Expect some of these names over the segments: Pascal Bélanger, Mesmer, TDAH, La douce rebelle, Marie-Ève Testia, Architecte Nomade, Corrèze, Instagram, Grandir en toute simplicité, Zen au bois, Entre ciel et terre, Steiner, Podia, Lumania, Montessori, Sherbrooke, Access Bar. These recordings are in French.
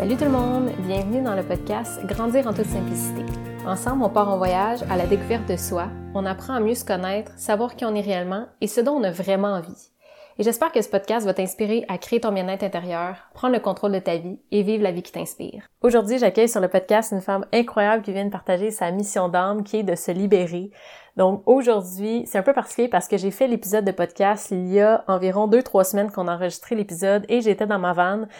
Salut tout le monde! Bienvenue dans le podcast Grandir en toute simplicité. Ensemble, on part en voyage à la découverte de soi, on apprend à mieux se connaître, savoir qui on est réellement et ce dont on a vraiment envie. Et j'espère que ce podcast va t'inspirer à créer ton bien-être intérieur, prendre le contrôle de ta vie et vivre la vie qui t'inspire. Aujourd'hui, j'accueille sur le podcast une femme incroyable qui vient de partager sa mission d'âme qui est de se libérer. Donc aujourd'hui, c'est un peu particulier parce que j'ai fait l'épisode de podcast il y a environ 2-3 semaines qu'on a enregistré l'épisode et j'étais dans ma vanne.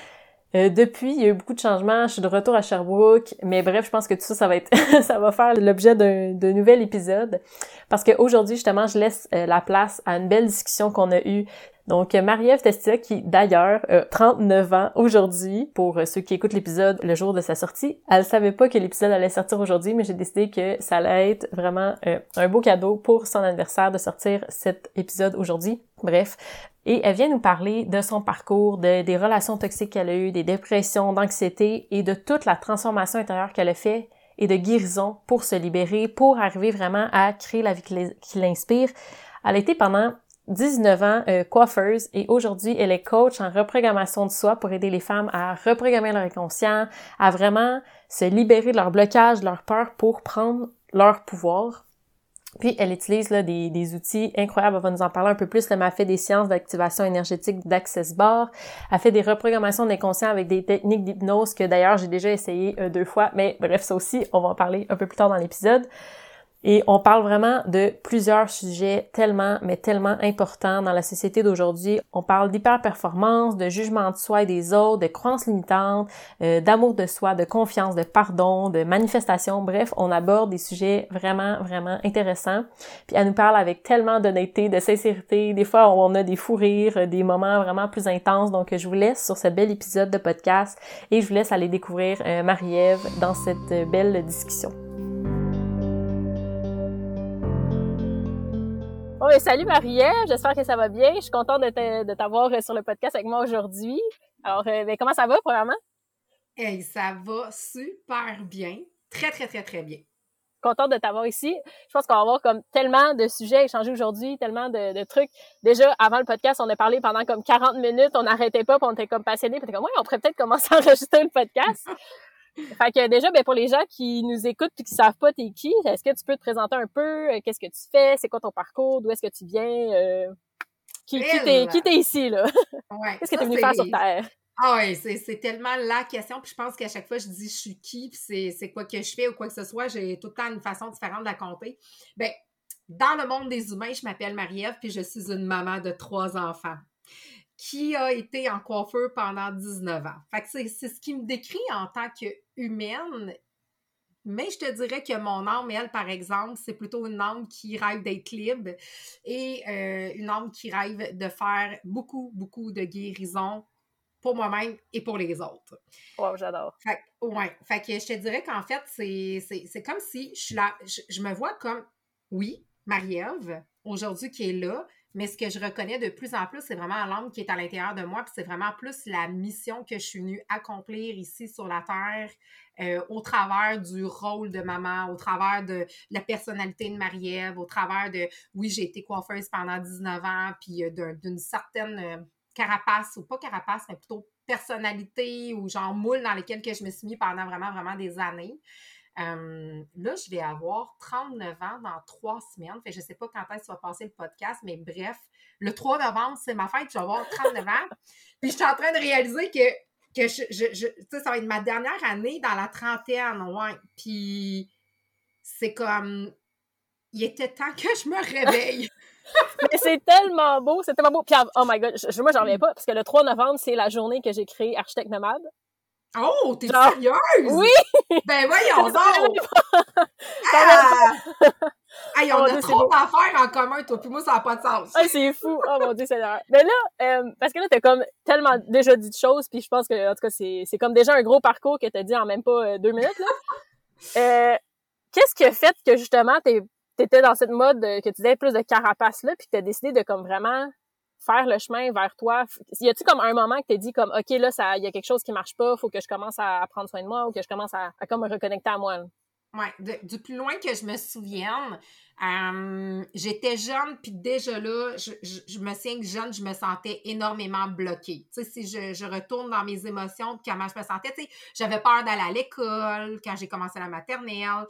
Depuis, il y a eu beaucoup de changements, je suis de retour à Sherbrooke, mais bref, je pense que tout ça, ça va être, ça va faire l'objet d'un nouvel épisode, parce qu'aujourd'hui, justement, je laisse la place à une belle discussion qu'on a eue. Donc, Marie-Ève Testia, qui d'ailleurs a 39 ans aujourd'hui, pour ceux qui écoutent l'épisode le jour de sa sortie, elle savait pas que l'épisode allait sortir aujourd'hui, mais j'ai décidé que ça allait être vraiment un beau cadeau pour son anniversaire de sortir cet épisode aujourd'hui. Bref. Et elle vient nous parler de son parcours, des relations toxiques qu'elle a eues, des dépressions, d'anxiété et de toute la transformation intérieure qu'elle a fait et de guérison pour se libérer, pour arriver vraiment à créer la vie qui l'inspire. Elle a été pendant 19 ans coiffeuse et aujourd'hui, elle est coach en reprogrammation de soi pour aider les femmes à reprogrammer leur inconscient, à vraiment se libérer de leurs blocages, de leurs peurs pour prendre leur pouvoir. Puis, elle utilise là des outils incroyables. Elle va nous en parler un peu plus. Là, mais elle fait des séances d'activation énergétique d'Access Bar. Elle fait des reprogrammations d'inconscient avec des techniques d'hypnose que d'ailleurs, j'ai déjà essayé 2 fois. Mais bref, ça aussi, on va en parler un peu plus tard dans l'épisode. Et on parle vraiment de plusieurs sujets tellement, mais tellement importants dans la société d'aujourd'hui. On parle d'hyper-performance, de jugement de soi et des autres, de croyances limitantes, d'amour de soi, de confiance, de pardon, de manifestation. Bref, on aborde des sujets vraiment, vraiment intéressants. Puis elle nous parle avec tellement d'honnêteté, de sincérité. Des fois, on a des fous rires, des moments vraiment plus intenses. Donc, je vous laisse sur ce bel épisode de podcast et je vous laisse aller découvrir Marie-Ève dans cette belle discussion. Bon, et salut Marie-Ève, j'espère que ça va bien. Je suis contente de t'avoir sur le podcast avec moi aujourd'hui. Alors, comment ça va, premièrement? Hey, ça va super bien. Très, très, très, très bien. Contente de t'avoir ici. Je pense qu'on va avoir comme tellement de sujets à échanger aujourd'hui, tellement de trucs. Déjà, avant le podcast, on a parlé pendant comme 40 minutes, on n'arrêtait pas, puis on était comme passionnés, puis on était comme « ouais, on pourrait peut-être commencer à enregistrer le podcast ». Fait que déjà, ben pour les gens qui nous écoutent et qui savent pas t'es qui, est-ce que tu peux te présenter un peu? Qu'est-ce que tu fais? C'est quoi ton parcours? D'où est-ce que tu viens? Qui t'es ici, là? Ouais, qu'est-ce que t'es venu faire sur Terre? Ah oui, c'est tellement la question. Puis je pense qu'à chaque fois, je dis « je suis qui? » Puis c'est quoi que je fais ou quoi que ce soit. J'ai tout le temps une façon différente de la compter. Bien, dans le monde des humains, je m'appelle Marie-Ève puis je suis une maman de 3 enfants. Qui a été en coiffeur pendant 19 ans. Fait que c'est ce qui me décrit en tant qu'humaine, mais je te dirais que mon âme, elle, par exemple, c'est plutôt une âme qui rêve d'être libre et une âme qui rêve de faire beaucoup, beaucoup de guérisons pour moi-même et pour les autres. Wow, j'adore. Fait que je te dirais qu'en fait, c'est comme si je suis là, je me vois comme, oui, Marie-Ève, aujourd'hui qui est là, mais ce que je reconnais de plus en plus, c'est vraiment l'âme qui est à l'intérieur de moi, puis c'est vraiment plus la mission que je suis venue accomplir ici sur la Terre, au travers du rôle de maman, au travers de la personnalité de Marie-Ève, au travers de, oui, j'ai été coiffeuse pendant 19 ans, puis d'une certaine carapace, ou pas carapace, mais plutôt personnalité, ou genre moule dans lesquelles que je me suis mis pendant vraiment, vraiment des années. Là, je vais avoir 39 ans dans 3 semaines. Fait que je ne sais pas quand est-ce que ça va passer le podcast, mais bref, le 3 novembre, c'est ma fête, je vais avoir 39 ans. Puis je suis en train de réaliser que ça va être ma dernière année dans la trentaine. Ouais. Puis c'est comme, il était temps que je me réveille. Mais c'est tellement beau, c'est tellement beau. Puis oh my God, moi, j'en reviens pas, parce que le 3 novembre, c'est la journée que j'ai créé Architecte Nomade. Oh, t'es sérieuse? Oui! Ben voyons donc! Hey, on a trop d'affaires en commun, toi, puis moi, ça n'a pas de sens. Ah, c'est fou! Oh mon Dieu, Seigneur! Mais là, parce que là, t'as comme tellement déjà dit de choses, puis je pense que, en tout cas, c'est comme déjà un gros parcours que t'as dit en même pas 2 minutes, là. Qu'est-ce qui a fait que, justement, t'étais dans cette mode que tu disais plus de carapace-là, puis que t'as décidé de, comme, vraiment faire le chemin vers toi? Y a-tu comme un moment que t'es dit comme, OK, là, il y a quelque chose qui marche pas, faut que je commence à prendre soin de moi ou que je commence à comme me reconnecter à moi? Oui, du plus loin que je me souvienne, j'étais jeune, puis déjà là, je me souviens que jeune, je me sentais énormément bloquée. Tu sais, si je retourne dans mes émotions, puis comment je me sentais, tu sais, j'avais peur d'aller à l'école quand j'ai commencé la maternelle.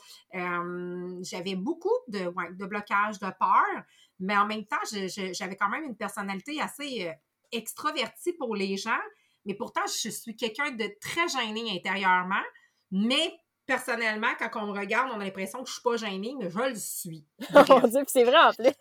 J'avais beaucoup de blocages, de peur, mais en même temps, j'avais quand même une personnalité assez extravertie pour les gens, mais pourtant, je suis quelqu'un de très gêné intérieurement, mais personnellement, quand on me regarde, on a l'impression que je ne suis pas gênée, mais je le suis. Oh mon Dieu, puis c'est vrai en plus!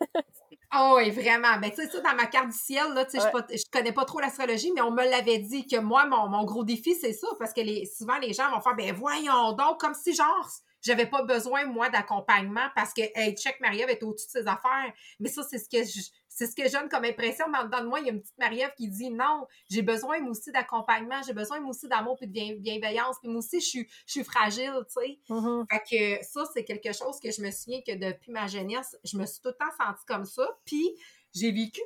Oh oui, vraiment. Mais tu sais, ça, dans ma carte du ciel, là, tu sais, ouais. Je ne connais pas trop l'astrologie, mais on me l'avait dit que moi, mon gros défi, c'est ça, parce que souvent, les gens vont faire « Ben voyons donc! » Comme si, genre, j'avais pas besoin, moi, d'accompagnement parce que, hey, check, Marie-Ève est au-dessus de ses affaires. Mais ça, c'est ce que j'aime comme impression. Mais en dedans de moi, il y a une petite Marie-Ève qui dit « Non, j'ai besoin, moi aussi, d'accompagnement. J'ai besoin, moi aussi, d'amour puis de bienveillance. Puis moi aussi, je suis fragile, tu sais. Mm-hmm. » Fait que ça, c'est quelque chose que je me souviens que depuis ma jeunesse, je me suis tout le temps sentie comme ça. Puis j'ai vécu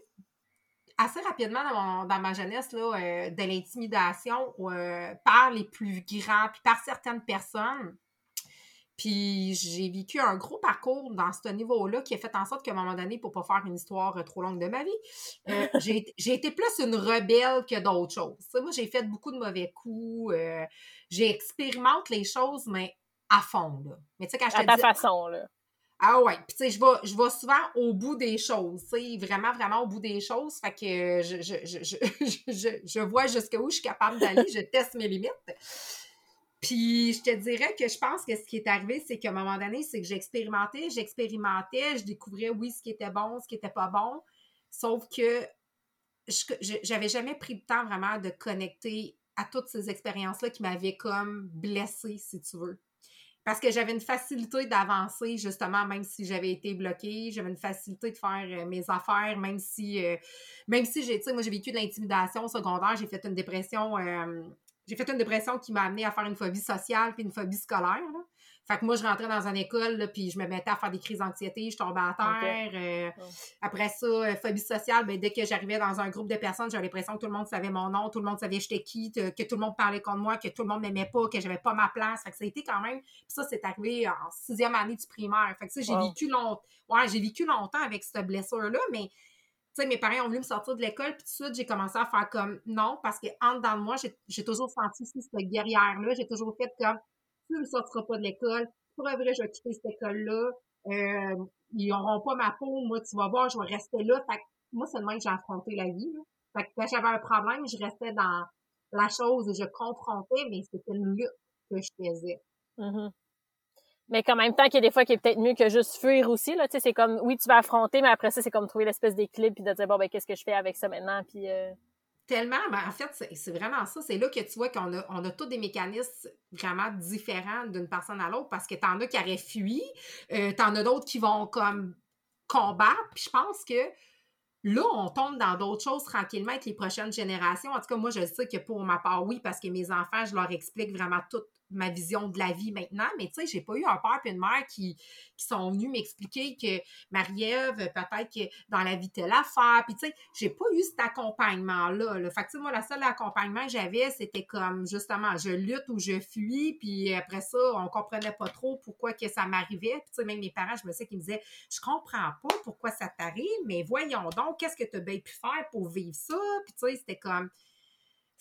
assez rapidement dans ma jeunesse là, de l'intimidation par les plus grands puis par certaines personnes. Puis j'ai vécu un gros parcours dans ce niveau-là qui a fait en sorte qu'à un moment donné, pour ne pas faire une histoire trop longue de ma vie, j'ai été plus une rebelle que d'autres choses. T'sais, moi, j'ai fait beaucoup de mauvais coups. J'expérimente les choses, mais à fond. Là. Mais tu sais, quand je te dis... À ta façon, là. Ah ouais. Puis tu sais, je vais souvent au bout des choses. Tu sais, vraiment, vraiment au bout des choses. Fait que je vois jusqu'où je suis capable d'aller. Je teste mes limites. Puis, je te dirais que je pense que ce qui est arrivé, c'est qu'à un moment donné, c'est que j'expérimentais, je découvrais, oui, ce qui était bon, ce qui n'était pas bon, sauf que j'avais jamais pris le temps vraiment de connecter à toutes ces expériences-là qui m'avaient comme blessée, si tu veux. Parce que j'avais une facilité d'avancer, justement, même si j'avais été bloquée. J'avais une facilité de faire mes affaires, même si j'ai, tu sais, moi, j'ai vécu de l'intimidation secondaire, j'ai fait une dépression... J'ai fait une dépression qui m'a amenée à faire une phobie sociale puis une phobie scolaire. Là. Fait que moi, je rentrais dans une école là, puis je me mettais à faire des crises d'anxiété, je tombais à terre. Okay. Après ça, phobie sociale, ben, dès que j'arrivais dans un groupe de personnes, j'avais l'impression que tout le monde savait mon nom, tout le monde savait j'étais qui, que tout le monde parlait contre moi, que tout le monde m'aimait pas, que j'avais pas ma place. Fait que ça a été quand même... Puis ça, c'est arrivé en 6e année du primaire. Fait que ça, j'ai vécu longtemps avec cette blessure-là, mais... Tu sais, mes parents ont voulu me sortir de l'école, puis tout de suite, j'ai commencé à faire comme non, parce qu'en dedans de moi, j'ai toujours senti cette guerrière-là. J'ai toujours fait comme tu ne me sortiras pas de l'école. Pour vrai, je vais quitter cette école-là. Ils n'auront pas ma peau. Moi, tu vas voir, je vais rester là. Fait que moi, c'est le même que j'ai affronté la vie. Là. Fait que quand j'avais un problème, je restais dans la chose et je confrontais, mais c'était une lutte que je faisais. Mm-hmm. Mais qu'en même temps, qu'il y a des fois qui est peut-être mieux que juste fuir aussi, là, tu sais, c'est comme, oui, tu vas affronter, mais après ça, c'est comme trouver l'espèce d'équilibre, puis de dire, bon, ben, qu'est-ce que je fais avec ça maintenant, puis... Tellement, ben, en fait, c'est vraiment ça, c'est là que tu vois qu'on a tous des mécanismes vraiment différents d'une personne à l'autre, parce que t'en as qui auraient fui, t'en as d'autres qui vont, comme, combattre, puis je pense que là, on tombe dans d'autres choses tranquillement avec les prochaines générations. En tout cas, moi, je sais que pour ma part, oui, parce que mes enfants, je leur explique vraiment toute ma vision de la vie maintenant. Mais tu sais, j'ai pas eu un père et une mère qui sont venus m'expliquer que Marie-Ève, peut-être que dans la vie, telle affaire. Puis tu sais, j'ai pas eu cet accompagnement-là. Là. Fait que tu sais, moi, le seul accompagnement que j'avais, c'était comme, justement, je lutte ou je fuis. Puis après ça, on comprenait pas trop pourquoi que ça m'arrivait. Puis tu sais, même mes parents, je me souviens qu'ils me disaient, je comprends pas pourquoi ça t'arrive, mais voyons donc, qu'est-ce que tu as bien pu faire pour vivre ça? Puis tu sais, c'était comme...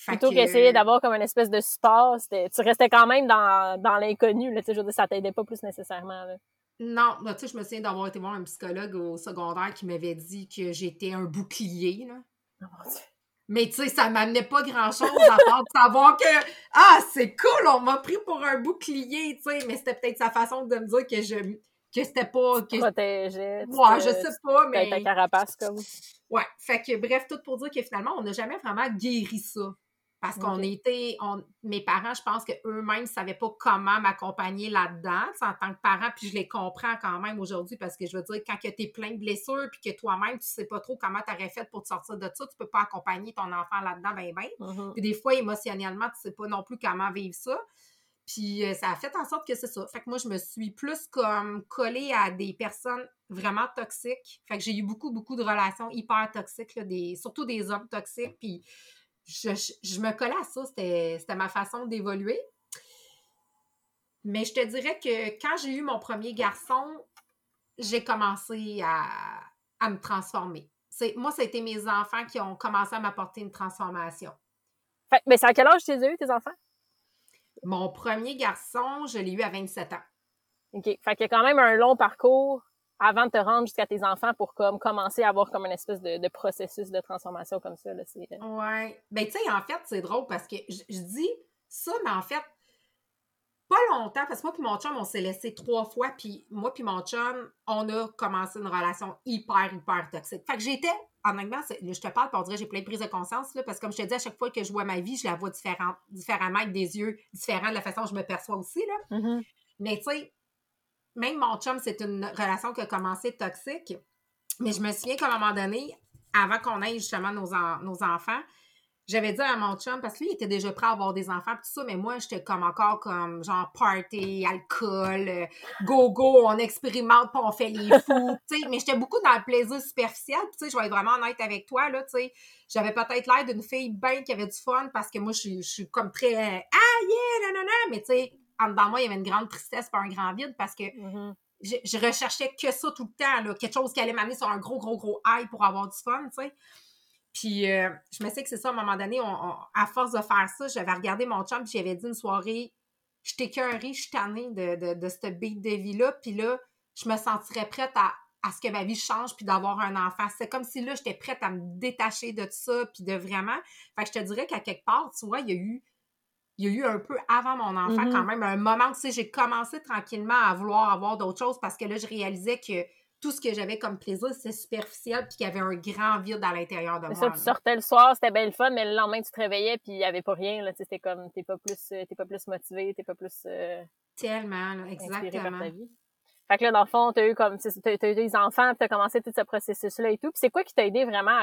Plutôt qu'essayer d'avoir comme une espèce de support, tu restais quand même dans l'inconnu, là, tu sais, je veux dire, ça t'aidait pas plus nécessairement, là. Non, tu sais, je me souviens d'avoir été voir un psychologue au secondaire qui m'avait dit que j'étais un bouclier, là. Oh mon Dieu. Mais tu sais, ça m'amenait pas grand-chose à part de savoir que « Ah, c'est cool, on m'a pris pour un bouclier », tu sais, mais c'était peut-être sa façon de me dire que c'était pas... Tu te protégeais. Ouais, je sais pas, mais... ta carapace, comme... Ouais, fait que bref, tout pour dire que finalement, on n'a jamais vraiment guéri ça. Parce qu'on était... mes parents, je pense qu'eux-mêmes ne savaient pas comment m'accompagner là-dedans, en tant que parent, puis je les comprends quand même aujourd'hui, parce que je veux dire, quand tu es plein de blessures, puis que toi-même, tu ne sais pas trop comment tu aurais fait pour te sortir de ça, tu ne peux pas accompagner ton enfant là-dedans, ben. Mm-hmm. Puis des fois, émotionnellement, tu ne sais pas non plus comment vivre ça. Puis ça a fait en sorte que c'est ça. Fait que moi, je me suis plus comme collée à des personnes vraiment toxiques. Fait que j'ai eu beaucoup, beaucoup de relations hyper toxiques, là, surtout des hommes toxiques, puis... Je me collais à ça, c'était ma façon d'évoluer. Mais je te dirais que quand j'ai eu mon premier garçon, j'ai commencé à me transformer. Moi, ça a été mes enfants qui ont commencé à m'apporter une transformation. Mais c'est à quel âge tu les as eu, tes enfants? Mon premier garçon, je l'ai eu à 27 ans. OK. Fait qu'il y a quand même un long parcours avant de te rendre jusqu'à tes enfants pour comme commencer à avoir comme une espèce de processus de transformation comme ça. Oui. Bien, tu sais, en fait, c'est drôle parce que je dis ça, mais en fait, pas longtemps, parce que moi puis mon chum, on s'est laissé 3 fois, puis moi puis mon chum, on a commencé une relation hyper, hyper toxique. Fait que j'étais, honnêtement, je te parle, puis on dirait que j'ai plein de prises de conscience, là, parce que comme je te dis, à chaque fois que je vois ma vie, je la vois différemment, avec des yeux différents de la façon dont je me perçois aussi, là. Mm-hmm. Mais tu sais, même mon chum, c'est une relation qui a commencé toxique, mais je me souviens qu'à un moment donné, avant qu'on ait justement nos enfants, j'avais dit à mon chum, parce que lui, il était déjà prêt à avoir des enfants, pis tout ça, mais moi, j'étais comme encore comme genre party, alcool, go, on expérimente, puis on fait les fous, tu sais. Mais j'étais beaucoup dans le plaisir superficiel, pis tu sais, je vais être vraiment honnête avec toi, là, tu sais. J'avais peut-être l'air d'une fille bien qui avait du fun, parce que moi, je suis comme très, mais tu sais, en dedans de moi, il y avait une grande tristesse, pas un grand vide, parce que je recherchais que ça tout le temps, là, quelque chose qui allait m'amener sur un gros high pour avoir du fun, tu sais. Puis, je me sais que c'est ça, à un moment donné, à force de faire ça, j'avais regardé mon chum, puis j'avais dit une soirée, je suis écœurée, je suis tannée de cette bête de vie-là, puis là, je me sentirais prête à ce que ma vie change, puis d'avoir un enfant. C'est comme si là, j'étais prête à me détacher de tout ça, puis de vraiment... Fait que je te dirais qu'à quelque part, tu vois, il y a eu un peu avant mon enfant, quand même, un moment où, tu sais, j'ai commencé tranquillement à vouloir avoir d'autres choses, parce que là, je réalisais que tout ce que j'avais comme plaisir, c'était superficiel, puis qu'il y avait un grand vide à l'intérieur de moi. C'est ça, là. Tu sortais le soir, c'était bien le fun, mais le lendemain, tu te réveillais, puis il n'y avait pas rien, là, tu sais, comme, t'es pas plus motivée, t'es pas plus... Tellement, là, exactement. Par ta vie. Fait que là, dans le fond, t'as eu comme, t'as eu des enfants, puis t'as commencé tout ce processus-là et tout, puis c'est quoi qui t'a aidé vraiment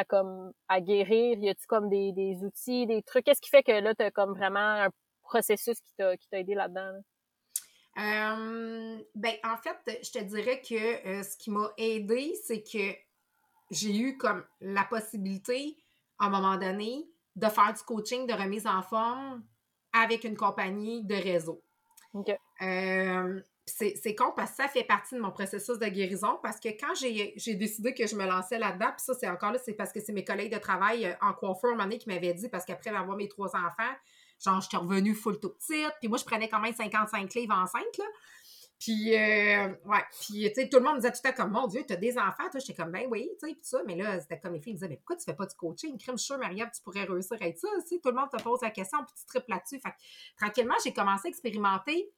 à guérir? Y a-tu comme des outils, des trucs? Qu'est-ce qui fait que là, t'as comme vraiment un processus qui t'a aidé là-dedans, là? Ben, en fait, je te dirais que ce qui m'a aidée, c'est que j'ai eu comme la possibilité, à un moment donné, de faire du coaching de remise en forme avec une compagnie de réseau. OK. C'est con parce que ça fait partie de mon processus de guérison, parce que quand j'ai décidé que je me lançais là-dedans, puis ça, c'est encore là, c'est parce que c'est mes collègues de travail en coiffeur, à un moment donné, qui m'avaient dit, parce qu'après avoir mes 3 enfants, genre, j'étais revenue full tout petite. Puis moi, je prenais quand même 55 livres enceinte, là. Puis, ouais. Puis, tu sais, tout le monde me disait tout le temps comme, mon Dieu, t'as des enfants, toi. J'étais comme, ben oui, tu sais, puis ça. Mais là, c'était comme les filles me disaient, mais pourquoi tu fais pas du coaching? Crème, je suis sûre, Marie-Ève, tu pourrais réussir à être ça. Tu sais, tout le monde te pose la question, puis tu tripes là-dessus. Fait que, tranquillement, j'ai commencé à expérimenter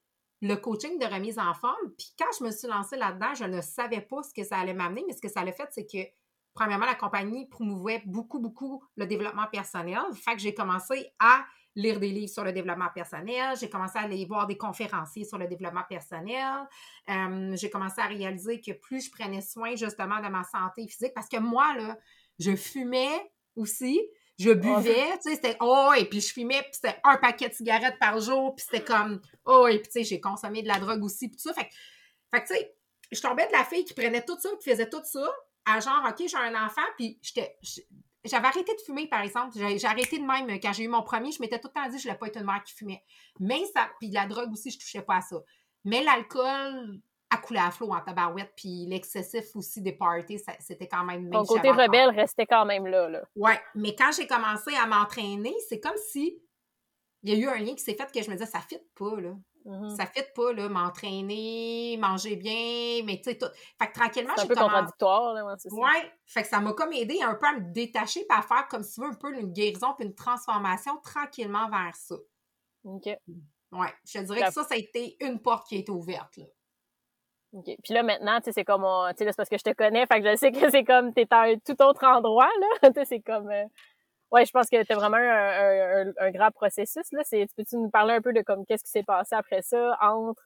le coaching de remise en forme. Puis quand je me suis lancée là-dedans, je ne savais pas ce que ça allait m'amener. Mais ce que ça allait faire, c'est que, premièrement, la compagnie promouvait beaucoup le développement personnel. Fait que j'ai commencé à lire des livres sur le développement personnel. J'ai commencé à aller voir des conférenciers sur le développement personnel. J'ai commencé à réaliser que plus je prenais soin, justement, de ma santé physique, parce que moi, là, je fumais aussi, je buvais, tu sais, c'était « oh », et puis je fumais, puis c'était 1 paquet de cigarettes par jour, puis c'était comme « oh », et puis tu sais, j'ai consommé de la drogue aussi, puis tout ça. Fait que tu sais, je tombais de la fille qui prenait tout ça, qui faisait tout ça, à genre « OK, j'ai un enfant », puis j'avais arrêté de fumer, par exemple. J'ai arrêté de même. Quand j'ai eu mon premier, je m'étais tout le temps dit que je ne voulais pas être une mère qui fumait. Mais ça... Puis la drogue aussi, je ne touchais pas à ça. Mais l'alcool a coulé à flot en tabarouette. Puis l'excessif aussi des parties, ça, c'était quand même... Ton côté rebelle restait quand même là. Oui. Mais quand j'ai commencé à m'entraîner, c'est comme si il y a eu un lien qui s'est fait que je me disais, ça ne fit pas, là. Mm-hmm. Ça ne fit pas, là, m'entraîner, manger bien, mais tu sais, tout. Fait que tranquillement, j'ai commencé... C'est un peu contradictoire, là, ouais, c'est ça. Ouais, fait que ça m'a comme aidé un peu à me détacher et à faire, comme si tu veux, un peu une guérison puis une transformation tranquillement vers ça. OK. Ouais, je te dirais que ça a été une porte qui a été ouverte, là. OK. Puis là, maintenant, tu sais, c'est comme... Tu sais, là, c'est parce que je te connais, fait que je sais que c'est comme... T'es à un tout autre endroit, là. Tu sais, c'est comme... Ouais, je pense que t'as vraiment un grand processus, là. Peux-tu nous parler un peu de comme qu'est-ce qui s'est passé après ça, entre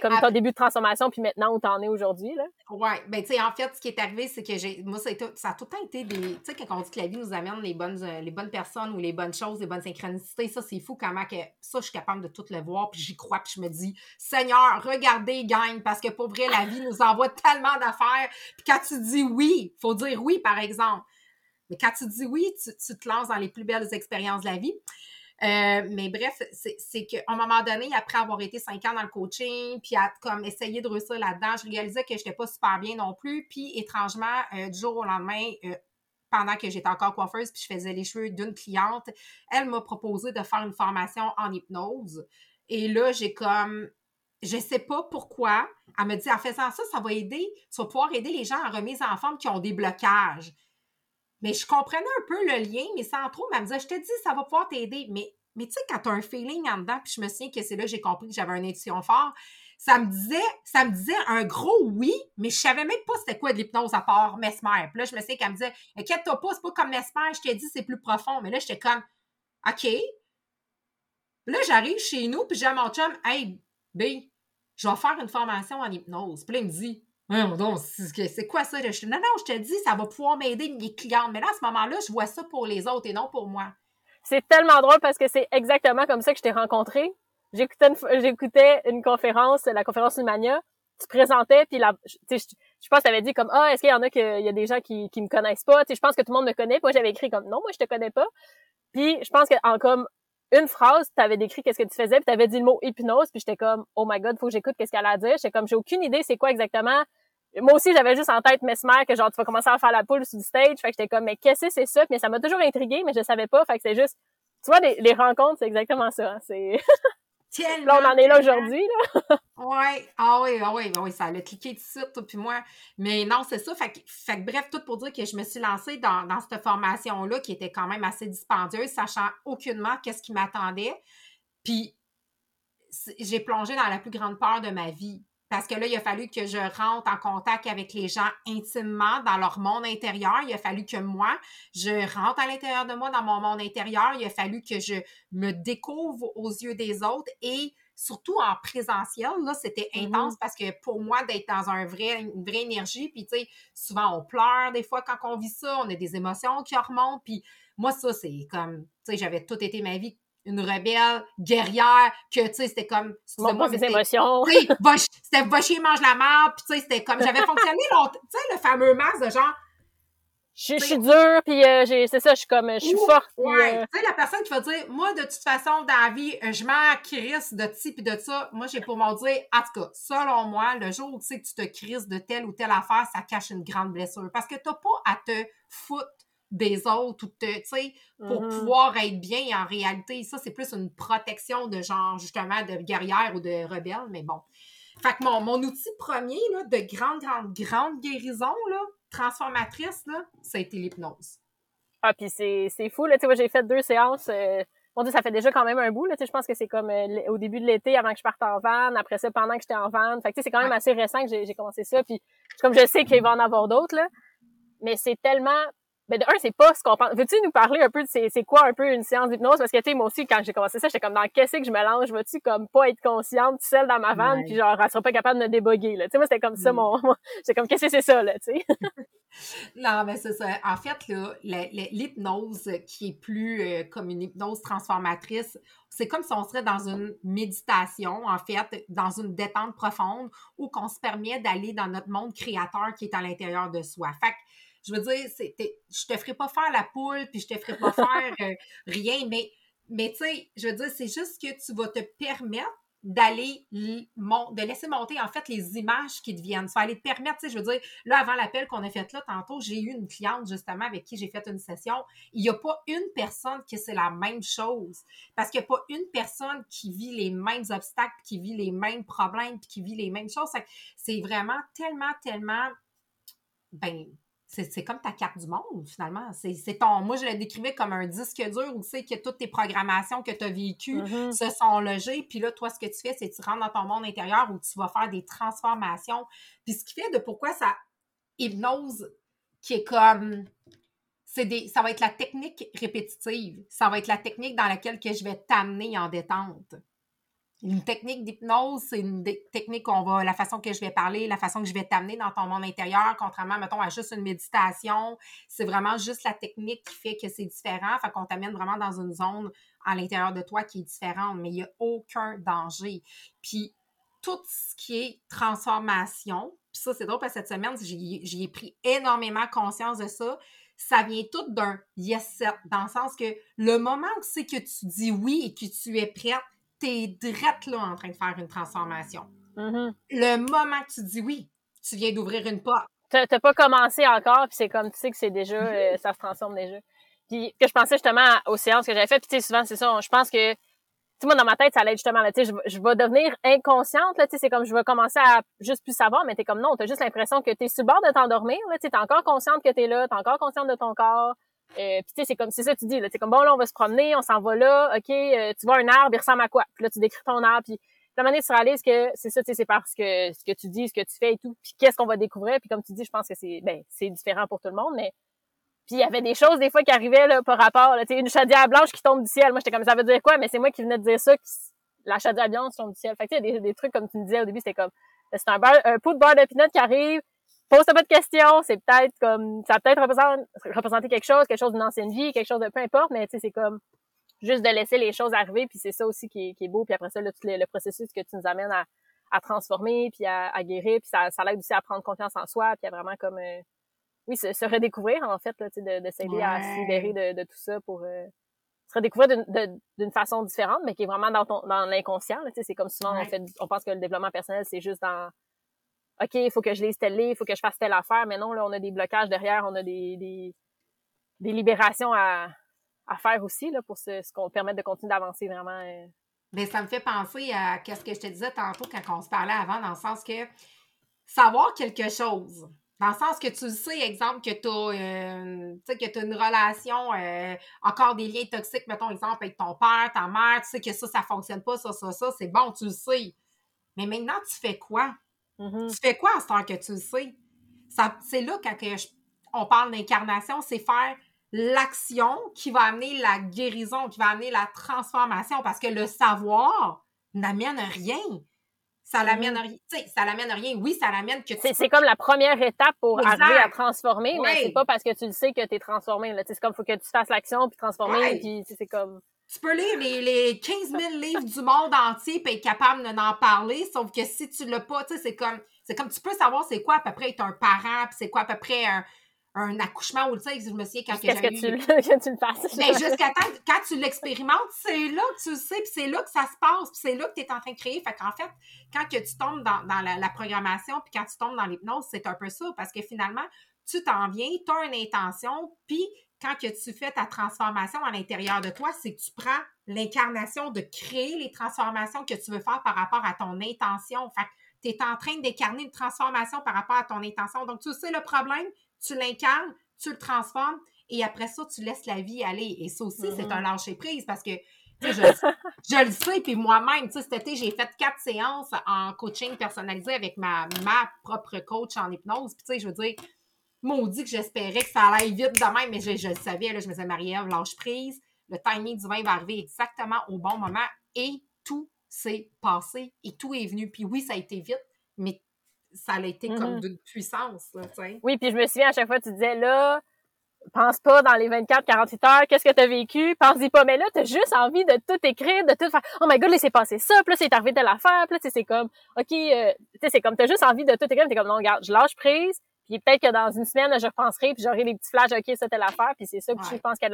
comme ton début de transformation puis maintenant où t'en es aujourd'hui, là? Ouais, ben tu sais, en fait, ce qui est arrivé, c'est que ça a tout le temps été des... Tu sais, quand on dit que la vie nous amène les bonnes personnes ou les bonnes choses, les bonnes synchronicités, ça, c'est fou comment que... Ça, je suis capable de tout le voir, puis j'y crois, puis je me dis, Seigneur, regardez, gang, parce que pour vrai, la vie nous envoie tellement d'affaires. Puis quand tu dis oui, faut dire oui, par exemple. Mais quand tu dis oui, tu te lances dans les plus belles expériences de la vie. Mais bref, c'est qu'à un moment donné, après avoir été 5 ans dans le coaching, puis à comme essayer de réussir là-dedans, je réalisais que j'étais pas super bien non plus. Puis étrangement, du jour au lendemain, pendant que j'étais encore coiffeuse, puis je faisais les cheveux d'une cliente, elle m'a proposé de faire une formation en hypnose. Et là, j'ai comme... Je ne sais pas pourquoi. Elle me dit, en faisant ça, ça va aider. Tu vas pouvoir aider les gens en remise en forme qui ont des blocages. Mais je comprenais un peu le lien, mais sans trop. Mais elle me disait, je te dis, ça va pouvoir t'aider. Mais tu sais, quand tu as un feeling en dedans, puis je me souviens que c'est là que j'ai compris que j'avais une intuition forte, ça me disait un gros oui, mais je savais même pas c'était quoi de l'hypnose à part Mesmer. Puis là, je me souviens qu'elle me disait, inquiète-toi pas, c'est pas comme Mesmer, je t'ai dit, c'est plus profond. Mais là, j'étais comme, OK. Là, j'arrive chez nous, puis j'ai à mon chum, hey, B, je vais faire une formation en hypnose. Puis là, il me dit, non, c'est quoi ça? Je dis, non, je te dis, ça va pouvoir m'aider mes clientes. Mais là, à ce moment-là, je vois ça pour les autres et non pour moi. C'est tellement drôle parce que c'est exactement comme ça que je t'ai rencontré. J'écoutais une conférence, la conférence Lumania. Tu présentais, puis je pense que tu avais dit comme, est-ce qu'il y en a il y a des gens qui me connaissent pas? Je pense que tout le monde me connaît. Moi, j'avais écrit comme, non, moi, je te connais pas. Puis je pense qu'en comme une phrase, tu avais décrit qu'est-ce que tu faisais, puis tu avais dit le mot hypnose, puis j'étais comme, oh my god, faut que j'écoute qu'est-ce qu'elle a à dire. J'étais comme, j'ai aucune idée c'est quoi exactement. Moi aussi, j'avais juste en tête Mesmer, que genre, tu vas commencer à faire la poule sur le stage. Fait que j'étais comme, mais qu'est-ce que c'est ça? Puis ça m'a toujours intriguée, mais je savais pas. Fait que c'est juste, tu vois, les rencontres, c'est exactement ça. Hein. C'est... Là, on en est là aujourd'hui, là. Oui, ça l'a cliqué tout de suite, toi puis moi. Mais non, c'est ça. Fait que bref, tout pour dire que je me suis lancée dans cette formation-là qui était quand même assez dispendieuse, sachant aucunement qu'est-ce qui m'attendait. Puis, j'ai plongé dans la plus grande peur de ma vie. Parce que là, il a fallu que je rentre en contact avec les gens intimement dans leur monde intérieur. Il a fallu que moi, je rentre à l'intérieur de moi dans mon monde intérieur. Il a fallu que je me découvre aux yeux des autres et surtout en présentiel, là, c'était intense parce que pour moi, d'être dans une vraie énergie, puis tu sais, souvent on pleure des fois quand on vit ça, on a des émotions qui remontent, puis moi, ça, c'est comme, tu sais, j'avais tout été ma vie une rebelle, guerrière, que, tu sais, c'était comme... Mon des émotions. Oui, c'était « va chier, mange la merde », puis tu sais, c'était comme... J'avais fonctionné longtemps, tu sais, le fameux masque de genre... Je suis dure, puis c'est ça, je suis comme... Je suis forte. Ouais, tu sais, la personne qui va dire « moi, de toute façon, dans la vie, je m'en crisse de ci puis de ça », moi, j'ai pour m'en dire, en tout cas, selon moi, le jour où tu sais que tu te crisses de telle ou telle affaire, ça cache une grande blessure, parce que t'as pas à te foutre des autres, tu sais, pour pouvoir être bien. Et en réalité, ça, c'est plus une protection de genre, justement, de guerrière ou de rebelle, mais bon. Fait que mon outil premier, là, de grande guérison, là, transformatrice, là, ça a été l'hypnose. Ah, puis c'est fou, là, tu sais, moi, j'ai fait 2 séances, mon Dieu, ça fait déjà quand même un bout, là, tu sais, je pense que c'est comme au début de l'été, avant que je parte en van, après ça, pendant que j'étais en van, fait que, tu sais, c'est quand même assez récent que j'ai commencé ça, puis comme je sais qu'il va en avoir d'autres, là, mais c'est tellement... Ben, de un, c'est pas ce qu'on pense. Veux-tu nous parler un peu de c'est quoi un peu une séance d'hypnose? Parce que, tu sais, moi aussi, quand j'ai commencé ça, j'étais comme, dans qu'est-ce que je me lance? Vas-tu comme pas être consciente, toute seule dans ma vanne, puis genre, elle sera pas capable de me déboguer, là. Tu sais, moi, c'était comme ça, j'étais comme, qu'est-ce que c'est ça, là, tu sais? Non, mais c'est ça. En fait, là, l'hypnose qui est plus comme une hypnose transformatrice, c'est comme si on serait dans une méditation, en fait, dans une détente profonde, où qu'on se permet d'aller dans notre monde créateur qui est à l'intérieur de soi. Fait que, je veux dire, je te ferai pas faire la poule, puis je te ferai pas faire rien, mais tu sais, je veux dire, c'est juste que tu vas te permettre de laisser monter, en fait, les images qui te viennent. Tu vas aller te permettre, tu sais, je veux dire, là, avant l'appel qu'on a fait là, tantôt, j'ai eu une cliente, justement, avec qui j'ai fait une session. Il n'y a pas une personne que c'est la même chose. Parce qu'il n'y a pas une personne qui vit les mêmes obstacles, qui vit les mêmes problèmes, puis qui vit les mêmes choses. C'est vraiment tellement, ben... C'est comme ta carte du monde, finalement. Moi, je le décrivais comme un disque dur où tu sais que toutes tes programmations que tu as vécues se sont logées. Puis là, toi, ce que tu fais, c'est que tu rentres dans ton monde intérieur où tu vas faire des transformations. Puis ce qui fait de pourquoi ça hypnose, qui est comme... ça va être la technique répétitive. Ça va être la technique dans laquelle que je vais t'amener en détente. Une technique d'hypnose, c'est une technique la façon que je vais parler, la façon que je vais t'amener dans ton monde intérieur, contrairement, mettons, à juste une méditation. C'est vraiment juste la technique qui fait que c'est différent. Fait qu'on t'amène vraiment dans une zone à l'intérieur de toi qui est différente, mais il n'y a aucun danger. Puis, tout ce qui est transformation, puis ça, c'est drôle parce que cette semaine, j'y ai pris énormément conscience de ça. ça vient tout d'un yes set, dans le sens que le moment où c'est que tu dis oui et que tu es prête, t'es drette là en train de faire une transformation. Mm-hmm. Le moment que tu dis oui, tu viens d'ouvrir une porte. T'as pas commencé encore, puis c'est comme, tu sais que c'est déjà, ça se transforme déjà. Puis que je pensais justement aux séances que j'avais faites, puis tu sais, souvent, c'est ça, je pense que, tu sais, moi, dans ma tête, ça allait justement, là, tu sais, je vais devenir inconsciente, là, tu sais, c'est comme, je vais commencer à juste plus savoir, mais t'es comme, non, t'as juste l'impression que t'es sur le bord de t'endormir, là, tu sais, t'es encore consciente que t'es là, t'es encore consciente de ton corps, puis tu sais, c'est comme, c'est ça que tu dis, là, c'est comme, bon, là, on va se promener, on s'en va là, OK, tu vois un arbre, il ressemble à quoi? Puis là, tu décris ton arbre, puis de la manière tu réalises que c'est ça, tu sais, c'est parce que ce que tu dis, ce que tu fais et tout, puis qu'est-ce qu'on va découvrir, puis comme tu dis, je pense que c'est différent pour tout le monde, mais puis il y avait des choses des fois qui arrivaient là par rapport, tu sais, une chaudière blanche qui tombe du ciel, moi j'étais comme ça veut dire quoi, mais c'est moi qui venais de dire ça, que la chaudière blanche tombe du ciel, fait que tu sais, des trucs comme tu me disais au début, c'était comme c'est un pot de beurre de pinot qui arrive, pose-toi pas de questions, c'est peut-être comme ça peut-être représenter quelque chose d'une ancienne vie, quelque chose de peu importe, mais tu sais c'est comme juste de laisser les choses arriver, puis c'est ça aussi qui est beau, puis après ça, là, tout le processus que tu nous amènes à transformer, puis à guérir, puis ça l'aide aussi à prendre confiance en soi, puis à vraiment comme, se redécouvrir, en fait, là, tu sais, de s'aider à se libérer de tout ça pour se redécouvrir d'une façon différente, mais qui est vraiment dans l'inconscient, là, tu sais, c'est comme souvent, on pense que le développement personnel, c'est juste dans OK, il faut que je lise tel livre, il faut que je fasse telle affaire, mais non, là, on a des blocages derrière, on a des libérations à faire aussi, là, pour ce qu'on permette de continuer d'avancer vraiment. Bien, ça me fait penser à ce que je te disais tantôt quand on se parlait avant, dans le sens que savoir quelque chose, dans le sens que tu le sais, exemple, que tu as une relation, encore des liens toxiques, mettons, exemple, avec ton père, ta mère, tu sais que ça fonctionne pas, ça, c'est bon, tu le sais. Mais maintenant, tu fais quoi? Mm-hmm. Tu fais quoi à cette heure que tu le sais? Ça, c'est là quand on parle d'incarnation, c'est faire l'action qui va amener la guérison, qui va amener la transformation, parce que le savoir n'amène rien. Ça l'amène rien. Tu sais, ça l'amène rien. Oui, ça l'amène que tu... C'est comme la première étape pour arriver à transformer, mais c'est pas parce que tu le sais que t'es transformé, là. Tu sais, c'est comme, faut que tu fasses l'action, puis transformer, puis c'est comme... Tu peux lire les 15 000 livres du monde entier puis être capable d'en parler, sauf que si tu l'as pas, tu sais, c'est comme tu peux savoir c'est quoi à peu près être un parent, puis c'est quoi à peu près un accouchement ou tu sais, je me souviens quand j'ai que tu le fasses. Mais jusqu'à temps, quand tu l'expérimentes, c'est là que tu le sais, puis c'est là que ça se passe, puis c'est là que tu es en train de créer. Fait qu'en fait, quand que tu tombes dans la programmation, puis quand tu tombes dans l'hypnose, c'est un peu ça, parce que finalement, tu t'en viens, tu as une intention, puis quand que tu fais ta transformation à l'intérieur de toi, c'est que tu prends l'incarnation de créer les transformations que tu veux faire par rapport à ton intention. Fait que tu es en train d'incarner une transformation par rapport à ton intention. Donc, tu sais le problème, tu l'incarnes, tu le transformes et après ça, tu laisses la vie aller. Et ça aussi, c'est un lâcher-prise parce que je le sais, puis moi-même, cet été, j'ai fait 4 séances en coaching personnalisé avec ma propre coach en hypnose. Puis tu sais, je veux dire, maudit que j'espérais que ça allait vite de même, mais je le savais, là, je me disais, Marie-Ève, lâche-prise, le timing divin va arriver exactement au bon moment et tout s'est passé et tout est venu. Puis oui, ça a été vite, mais ça a été comme d'une puissance, là, tu sais. Oui, puis je me souviens, à chaque fois, tu disais, là, pense pas dans les 24-48 heures, qu'est-ce que t'as vécu, pense-y pas, mais là, t'as juste envie de tout écrire, de tout faire, oh my god, là, c'est passé ça, puis là, c'est arrivé telle affaire, puis là, tu sais, c'est comme, OK, tu sais, c'est comme, t'as juste envie de tout écrire, mais t'es comme, non, regarde, je lâche prise, puis peut-être que dans une semaine, là, je repenserai, puis j'aurai des petits flashs, OK, ça, telle affaire, puis c'est ça, puis je pense que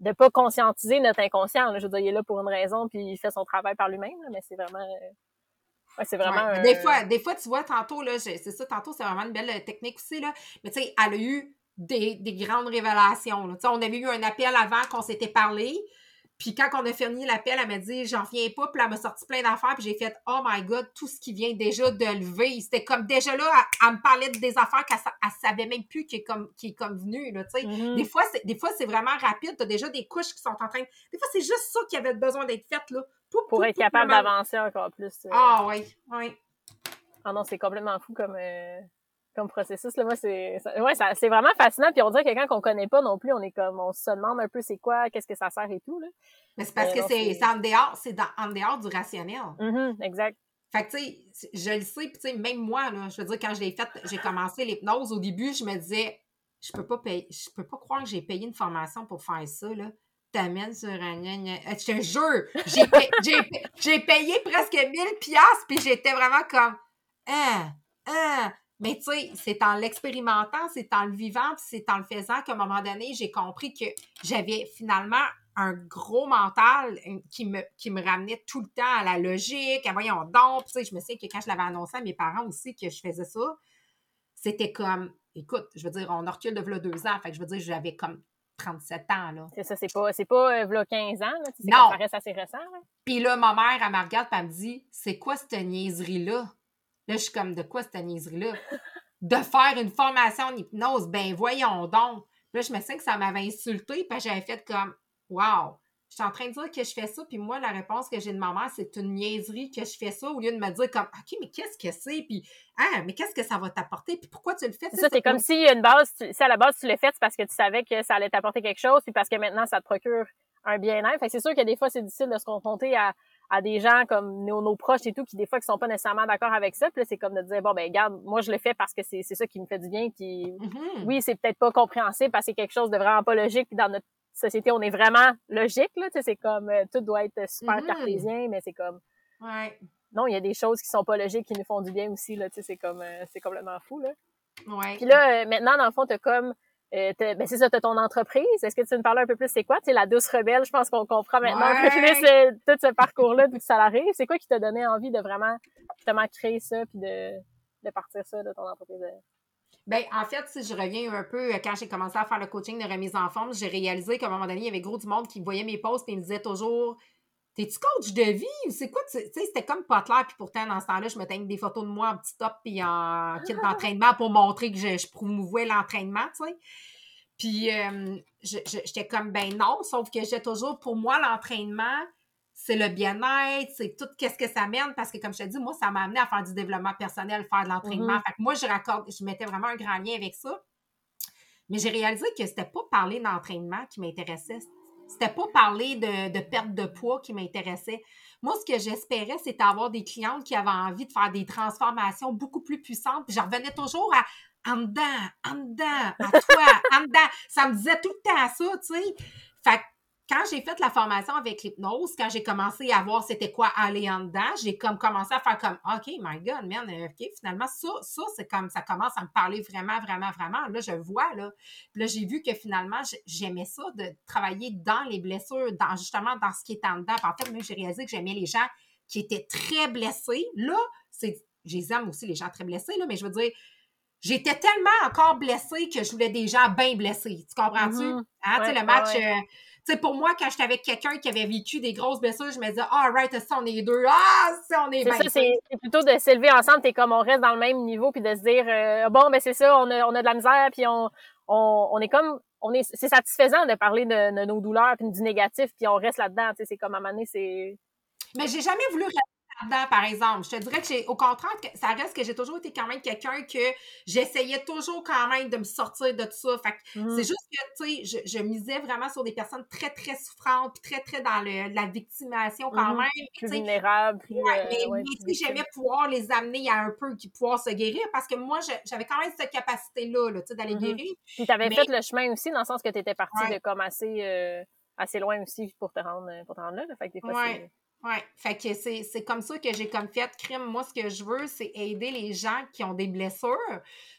de pas conscientiser notre inconscient, là, je veux dire, il est là pour une raison, puis il fait son travail par lui-même, là, mais c'est vraiment... c'est vraiment des fois, tu vois, tantôt, là, c'est ça, tantôt, c'est vraiment une belle technique aussi, là. Mais tu sais, elle a eu des grandes révélations, là. Tu sais, on avait eu un appel avant qu'on s'était parlé, puis quand on a fini l'appel, elle m'a dit « J'en reviens pas », puis elle m'a sorti plein d'affaires, puis j'ai fait « Oh my God, tout ce qui vient déjà de lever ». C'était comme, déjà là, elle me parlait des affaires qu'elle savait même plus qui est comme venue, là, tu sais. Mm-hmm. Des fois, c'est vraiment rapide, t'as déjà des couches qui sont en train... Des fois, c'est juste ça qui avait besoin d'être fait, là. Pour être capable d'avancer encore plus. Ah oui. Ah non, c'est complètement fou comme processus. Là. Moi, c'est vraiment fascinant. Puis on dirait que quand on connaît pas non plus, on est comme on se demande un peu c'est quoi, qu'est-ce que ça sert et tout. Là. Mais c'est parce que c'est en dehors du rationnel. Mm-hmm, exact. Fait que tu sais, je le sais, puis tu sais, même moi, là, je veux dire, quand je l'ai faite, j'ai commencé l'hypnose, au début, je me disais je peux pas croire que j'ai payé une formation pour faire ça, là. T'amènes sur un... Je te jure, j'ai payé presque 1000 $, puis j'étais vraiment comme... Mais tu sais, c'est en l'expérimentant, c'est en le vivant, puis c'est en le faisant qu'à un moment donné, j'ai compris que j'avais finalement un gros mental qui me ramenait tout le temps à la logique, à voyons donc. Puis tu sais, je me souviens que quand je l'avais annoncé à mes parents aussi que je faisais ça, c'était comme, écoute, je veux dire, on recule de v'là 2 ans, fait que je veux dire, j'avais comme 37 ans, là. C'est ça, c'est pas v'là 15 ans, là, tu sais, ça paraît assez récent, là. Puis là, ma mère, elle me regarde, puis elle me dit, c'est quoi cette niaiserie-là? Là, je suis comme, de quoi cette niaiserie-là? De faire une formation en hypnose, ben voyons donc. Là, je me sens que ça m'avait insultée, puis j'avais fait comme, wow, je suis en train de dire que je fais ça, puis moi, la réponse que j'ai de maman, c'est une niaiserie que je fais ça, au lieu de me dire comme, OK, mais qu'est-ce que c'est? Puis, ah, mais qu'est-ce que ça va t'apporter? Puis pourquoi tu le fais? C'est ça, c'est comme si une base, si à la base, tu l'as fait, c'est parce que tu savais que ça allait t'apporter quelque chose, puis parce que maintenant, ça te procure un bien-être. Fait que c'est sûr que des fois, c'est difficile de se confronter à des gens comme nos proches et tout, qui des fois, qui sont pas nécessairement d'accord avec ça. Puis là, c'est comme de dire, bon, ben regarde, moi, je le fais parce que c'est ça qui me fait du bien. Puis oui, c'est peut-être pas compréhensible parce que c'est quelque chose de vraiment pas logique. Puis dans notre société, on est vraiment logique, là, tu sais, c'est comme, tout doit être super cartésien, mais c'est comme, ouais. Non, il y a des choses qui sont pas logiques, qui nous font du bien aussi, là, tu sais, c'est comme, c'est complètement fou, là. Ouais. Puis là, maintenant, dans le fond, t'as comme, c'est ça, t'as ton entreprise, est-ce que tu veux nous parler un peu plus, c'est quoi, tu sais, La Douce Rebelle, je pense qu'on comprend maintenant un peu plus tout ce parcours-là, tout ça l'arrive, c'est quoi qui t'a donné envie de vraiment, justement, créer ça, puis de partir ça de ton entreprise? Bien, en fait, si je reviens un peu, quand j'ai commencé à faire le coaching de remise en forme, j'ai réalisé qu'à un moment donné, il y avait gros du monde qui voyait mes posts et ils me disaient toujours « T'es-tu coach de vie? C'est quoi? » Tu sais, c'était comme pas clair. Puis pourtant, dans ce temps-là, je me mettais des photos de moi en petit top et en kit d'entraînement pour montrer que je promouvais l'entraînement, tu sais. Puis j'étais comme « Ben non! » Sauf que j'ai toujours, pour moi, l'entraînement, c'est le bien-être, c'est tout qu'est-ce que ça mène, parce que comme je te dis, moi, ça m'a amené à faire du développement personnel, faire de l'entraînement. Fait que moi, je mettais vraiment un grand lien avec ça. Mais j'ai réalisé que c'était pas parler d'entraînement qui m'intéressait. C'était pas parler de perte de poids qui m'intéressait. Moi, ce que j'espérais, c'était avoir des clientes qui avaient envie de faire des transformations beaucoup plus puissantes. Puis je revenais toujours à « en dedans, à toi, en dedans ». Ça me disait tout le temps ça, tu sais. Fait que quand j'ai fait la formation avec l'hypnose, quand j'ai commencé à voir c'était quoi aller en dedans, j'ai comme commencé à faire comme « OK, my God, man, OK, finalement, ça, c'est comme ça commence à me parler vraiment, vraiment, vraiment. » Là, je vois, là. Puis là, j'ai vu que finalement, j'aimais ça de travailler dans les blessures, justement dans ce qui est en dedans. Puis en fait, même, j'ai réalisé que j'aimais les gens qui étaient très blessés. Là, je les aime aussi, les gens très blessés, là, mais je veux dire, j'étais tellement encore blessée que je voulais des gens bien blessés. Tu comprends-tu? Hein, ouais, tu sais, le match... Ouais. Tu sais, pour moi, quand j'étais avec quelqu'un qui avait vécu des grosses blessures, je me disais, ça, on est deux. Ça, on est bien. C'est plutôt de s'élever ensemble. T'es comme, on reste dans le même niveau, puis de se dire, c'est ça, on a de la misère, puis on est comme, c'est satisfaisant de parler de nos douleurs, puis du négatif, puis on reste là-dedans. Tu sais, c'est comme, à un moment donné, c'est... Mais j'ai jamais voulu rester là-dedans, par exemple. Je te dirais que au contraire, ça reste que j'ai toujours été quand même quelqu'un que j'essayais toujours quand même de me sortir de tout ça. Fait que c'est juste que, tu sais, je misais vraiment sur des personnes très, très souffrantes, puis très, très dans la victimisation quand même. Plus vulnérables. Mais j'aimais pouvoir les amener à un peu, qui pouvoir se guérir, parce que moi, j'avais quand même cette capacité-là, tu sais, d'aller guérir. Puis t'avais fait le chemin aussi, dans le sens que t'étais partie de comme assez loin aussi pour te rendre là. Fait que des fois, ouais, fait que c'est comme ça que j'ai comme fait crime. Moi, ce que je veux, c'est aider les gens qui ont des blessures.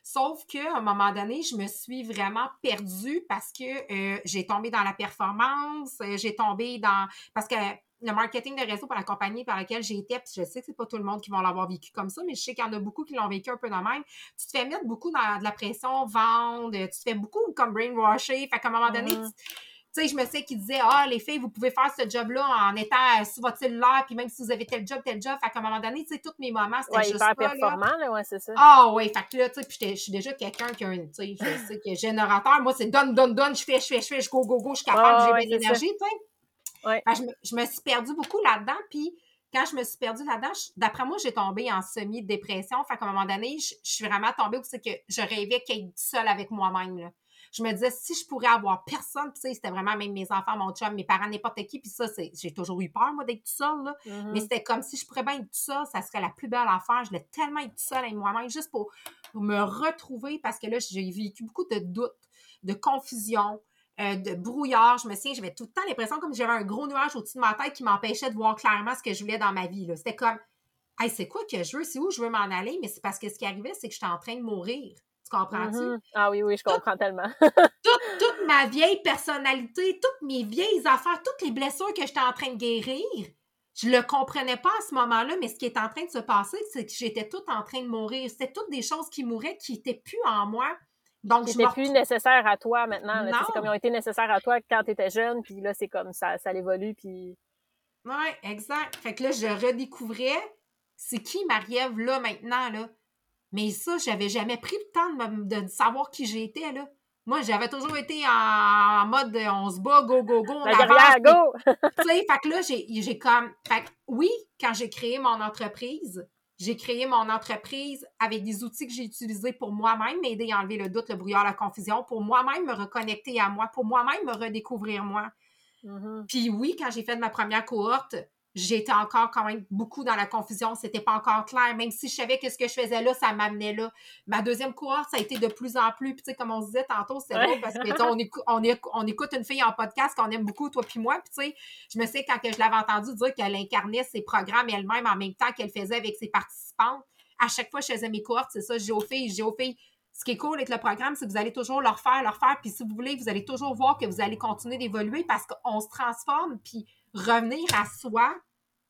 Sauf qu'à un moment donné, je me suis vraiment perdue parce que j'ai tombé dans la performance, parce que le marketing de réseau pour la compagnie par laquelle j'étais, puis je sais que c'est pas tout le monde qui va l'avoir vécu comme ça, mais je sais qu'il y en a beaucoup qui l'ont vécu un peu de même. Tu te fais mettre beaucoup dans de la pression, vendre, tu te fais beaucoup comme brainwasher. Fait qu'à un moment donné, tu sais, je me sais qu'ils disaient « les filles, vous pouvez faire ce job-là en étant sous votre cellulaire, puis même si vous avez tel job. » Fait qu'à un moment donné, tu sais, tous mes moments, c'était juste ça. Ouais, hyper performant, là, ouais, c'est ça. Fait que là, tu sais, puis je suis déjà quelqu'un qui a tu sais, je sais que générateur, moi, c'est donne, je fais, je go, je suis capable, j'ai bien l'énergie, tu sais. Ouais. Fait que je me suis perdue beaucoup là-dedans, puis quand je me suis perdue là-dedans, d'après moi, j'ai tombé en semi-dépression. Fait qu'à un moment donné, je suis vraiment tombée où c'est que je rêvais qu'être seule avec moi-même, là. Je me disais, si je pourrais avoir personne, tu sais, c'était vraiment même mes enfants, mon chum, mes parents, n'importe qui, puis ça, j'ai toujours eu peur, moi, d'être toute seule, là. Mais c'était comme si je pourrais bien être toute seule, ça serait la plus belle affaire. Je voulais tellement être toute seule avec moi-même, juste pour me retrouver, parce que là, j'ai vécu beaucoup de doutes, de confusion, de brouillard. Je me souviens, j'avais tout le temps l'impression comme si j'avais un gros nuage au-dessus de ma tête qui m'empêchait de voir clairement ce que je voulais dans ma vie, là. C'était comme, hey, c'est quoi que je veux? C'est où je veux m'en aller? Mais c'est parce que ce qui arrivait, c'est que j'étais en train de mourir. Tu comprends-tu? Mm-hmm. Ah oui, oui, je comprends tellement. toute ma vieille personnalité, toutes mes vieilles affaires, toutes les blessures que j'étais en train de guérir, je le comprenais pas à ce moment-là, mais ce qui est en train de se passer, c'est que j'étais toute en train de mourir. C'était toutes des choses qui mouraient, qui n'étaient plus en moi. Donc, qui n'étaient plus nécessaires à toi maintenant. Là, c'est comme ils ont été nécessaires à toi quand tu étais jeune, puis là, c'est comme ça l'évolue, puis... Oui, exact. Fait que là, je redécouvrais c'est qui Marie-Ève, là, maintenant, là. Mais ça, j'avais jamais pris le temps de savoir qui j'étais, là. Moi, j'avais toujours été en mode « on se bat, go, go, go, on avance ». Go! Tu sais, fait que là, j'ai comme... Fait que oui, quand j'ai créé mon entreprise avec des outils que j'ai utilisés pour moi-même, m'aider à enlever le doute, le brouillard, la confusion, pour moi-même me reconnecter à moi, pour moi-même me redécouvrir moi. Mm-hmm. Puis oui, quand j'ai fait ma première cohorte, j'étais encore quand même beaucoup dans la confusion, c'était pas encore clair, même si je savais que ce que je faisais là, ça m'amenait là. Ma deuxième cohorte, ça a été de plus en plus, puis tu sais, comme on se disait tantôt, c'est drôle parce que on écoute une fille en podcast qu'on aime beaucoup, toi puis moi, puis tu sais, je me sais quand je l'avais entendue dire qu'elle incarnait ses programmes elle-même en même temps qu'elle faisait avec ses participantes, à chaque fois que je faisais mes cohortes, c'est ça, j'ai aux filles. Ce qui est cool avec le programme, c'est que vous allez toujours leur faire, puis si vous voulez, vous allez toujours voir que vous allez continuer d'évoluer parce qu'on se transforme, puis revenir à soi,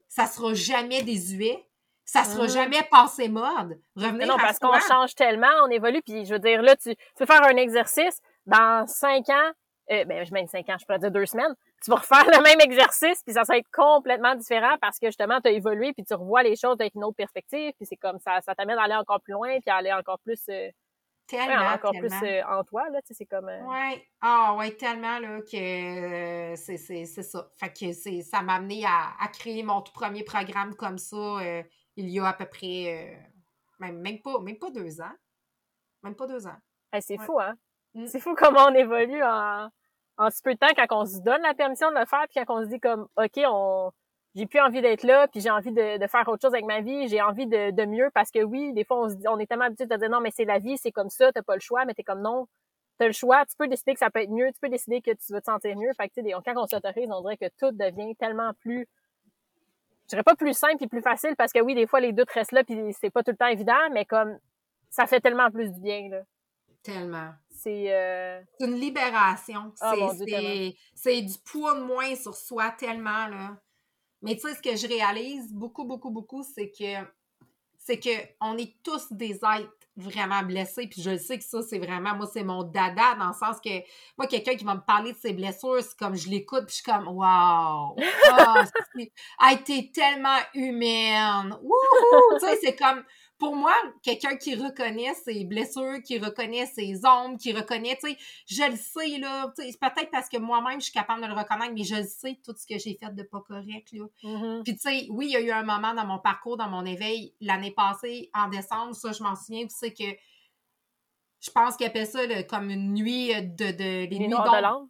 ça sera jamais désuet, ça sera jamais passé mode. Revenir à soi. Parce qu'on change tellement, on évolue, puis je veux dire, là, tu peux faire un exercice, dans 5 ans, je pourrais dire 2 semaines, tu vas refaire le même exercice, puis ça va être complètement différent parce que justement, tu as évolué, puis tu revois les choses avec une autre perspective, puis c'est comme ça, ça t'amène à aller encore plus loin, puis à aller encore plus... Tellement, en toi, là, tu sais, c'est comme... tellement, là, que c'est ça. Fait que ça m'a amené à créer mon tout premier programme comme ça, il y a à peu près, même pas 2 ans. Hey, c'est fou, hein? Mm. C'est fou comment on évolue en si peu de temps quand on se donne la permission de le faire, puis quand on se dit comme, OK, j'ai plus envie d'être là, puis j'ai envie de faire autre chose avec ma vie, j'ai envie de mieux, parce que oui, des fois, on est tellement habitué de dire non, mais c'est la vie, c'est comme ça, t'as pas le choix, mais t'es comme non, t'as le choix, tu peux décider que ça peut être mieux, tu peux décider que tu vas te sentir mieux, fait que, tu sais, quand on s'autorise, on dirait que tout devient tellement plus, je dirais pas plus simple et plus facile, parce que oui, des fois, les doutes restent là, puis c'est pas tout le temps évident, mais comme, ça fait tellement plus du bien, là. Tellement. C'est une libération. C'est du poids de moins sur soi, tellement, là. Mais tu sais, ce que je réalise beaucoup, beaucoup, beaucoup, c'est que on est tous des êtres vraiment blessés. Puis je sais que ça, c'est vraiment... Moi, c'est mon dada, dans le sens que... Moi, quelqu'un qui va me parler de ses blessures, c'est comme je l'écoute, puis je suis comme « Wow! Hey, t'es tellement humaine! Wouhou! » Tu sais, c'est comme... Pour moi, quelqu'un qui reconnaît ses blessures, qui reconnaît ses ombres, qui reconnaît, tu sais, je le sais, là, tu sais, c'est peut-être parce que moi-même, je suis capable de le reconnaître, mais je le sais, tout ce que j'ai fait de pas correct, là. Mm-hmm. Puis, tu sais, oui, il y a eu un moment dans mon parcours, dans mon éveil, l'année passée, en décembre, ça, je m'en souviens, tu sais, que je pense qu'ils appellent ça là, comme une nuit de les nuits d'ombre.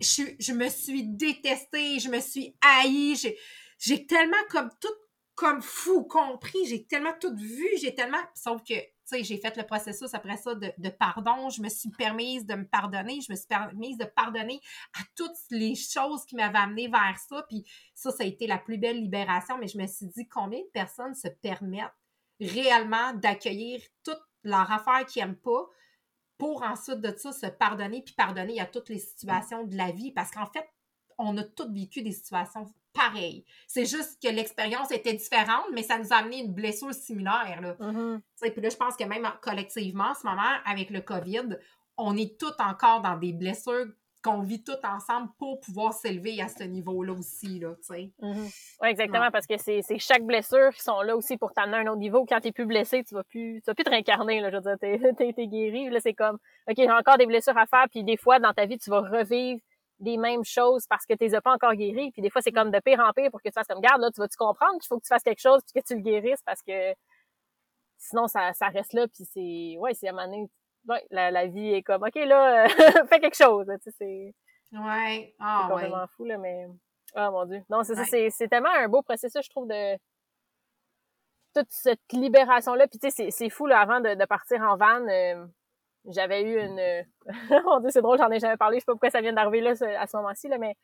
Je me suis détestée, je me suis haïe, j'ai tellement comme tout comme fou, compris, j'ai tellement tout vu, j'ai tellement... Sauf que, tu sais, j'ai fait le processus après ça de pardon, je me suis permise de me pardonner, je me suis permise de pardonner à toutes les choses qui m'avaient amenée vers ça, puis ça a été la plus belle libération, mais je me suis dit, combien de personnes se permettent réellement d'accueillir toutes leurs affaires qu'ils n'aiment pas pour ensuite de ça se pardonner, puis pardonner à toutes les situations de la vie, parce qu'en fait, on a toutes vécu des situations pareil. C'est juste que l'expérience était différente, mais ça nous a amené une blessure similaire, là. Mm-hmm. Puis là, je pense que même collectivement, en ce moment, avec le COVID, on est tous encore dans des blessures qu'on vit toutes ensemble pour pouvoir s'élever à ce niveau-là aussi, là, tu sais. Mm-hmm. Oui, exactement, ouais. Parce que c'est chaque blessure qui sont là aussi pour t'amener à un autre niveau. Quand t'es plus blessé, tu vas plus te réincarner, là, je veux dire, t'es guéri. Là, c'est comme, OK, j'ai encore des blessures à faire, puis des fois, dans ta vie, tu vas revivre des mêmes choses parce que tu les as pas encore guéris. Puis des fois, c'est comme de pire en pire pour que tu fasses comme, garde, là, tu vas-tu comprendre qu'il faut que tu fasses quelque chose puis que tu le guérisses parce que sinon, ça reste là puis c'est à un moment donné, la vie est comme, OK, là, fais quelque chose, tu sais, c'est... Ouais. Ah, c'est complètement fou, là, mais... Ah, mon Dieu. Non, c'est ça, c'est tellement un beau processus, je trouve, de... toute cette libération-là. Puis tu sais, c'est fou, là, avant de partir en van... J'avais eu une... Mon Dieu, c'est drôle, j'en ai jamais parlé. Je sais pas pourquoi ça vient d'arriver là à ce moment-ci, là, mais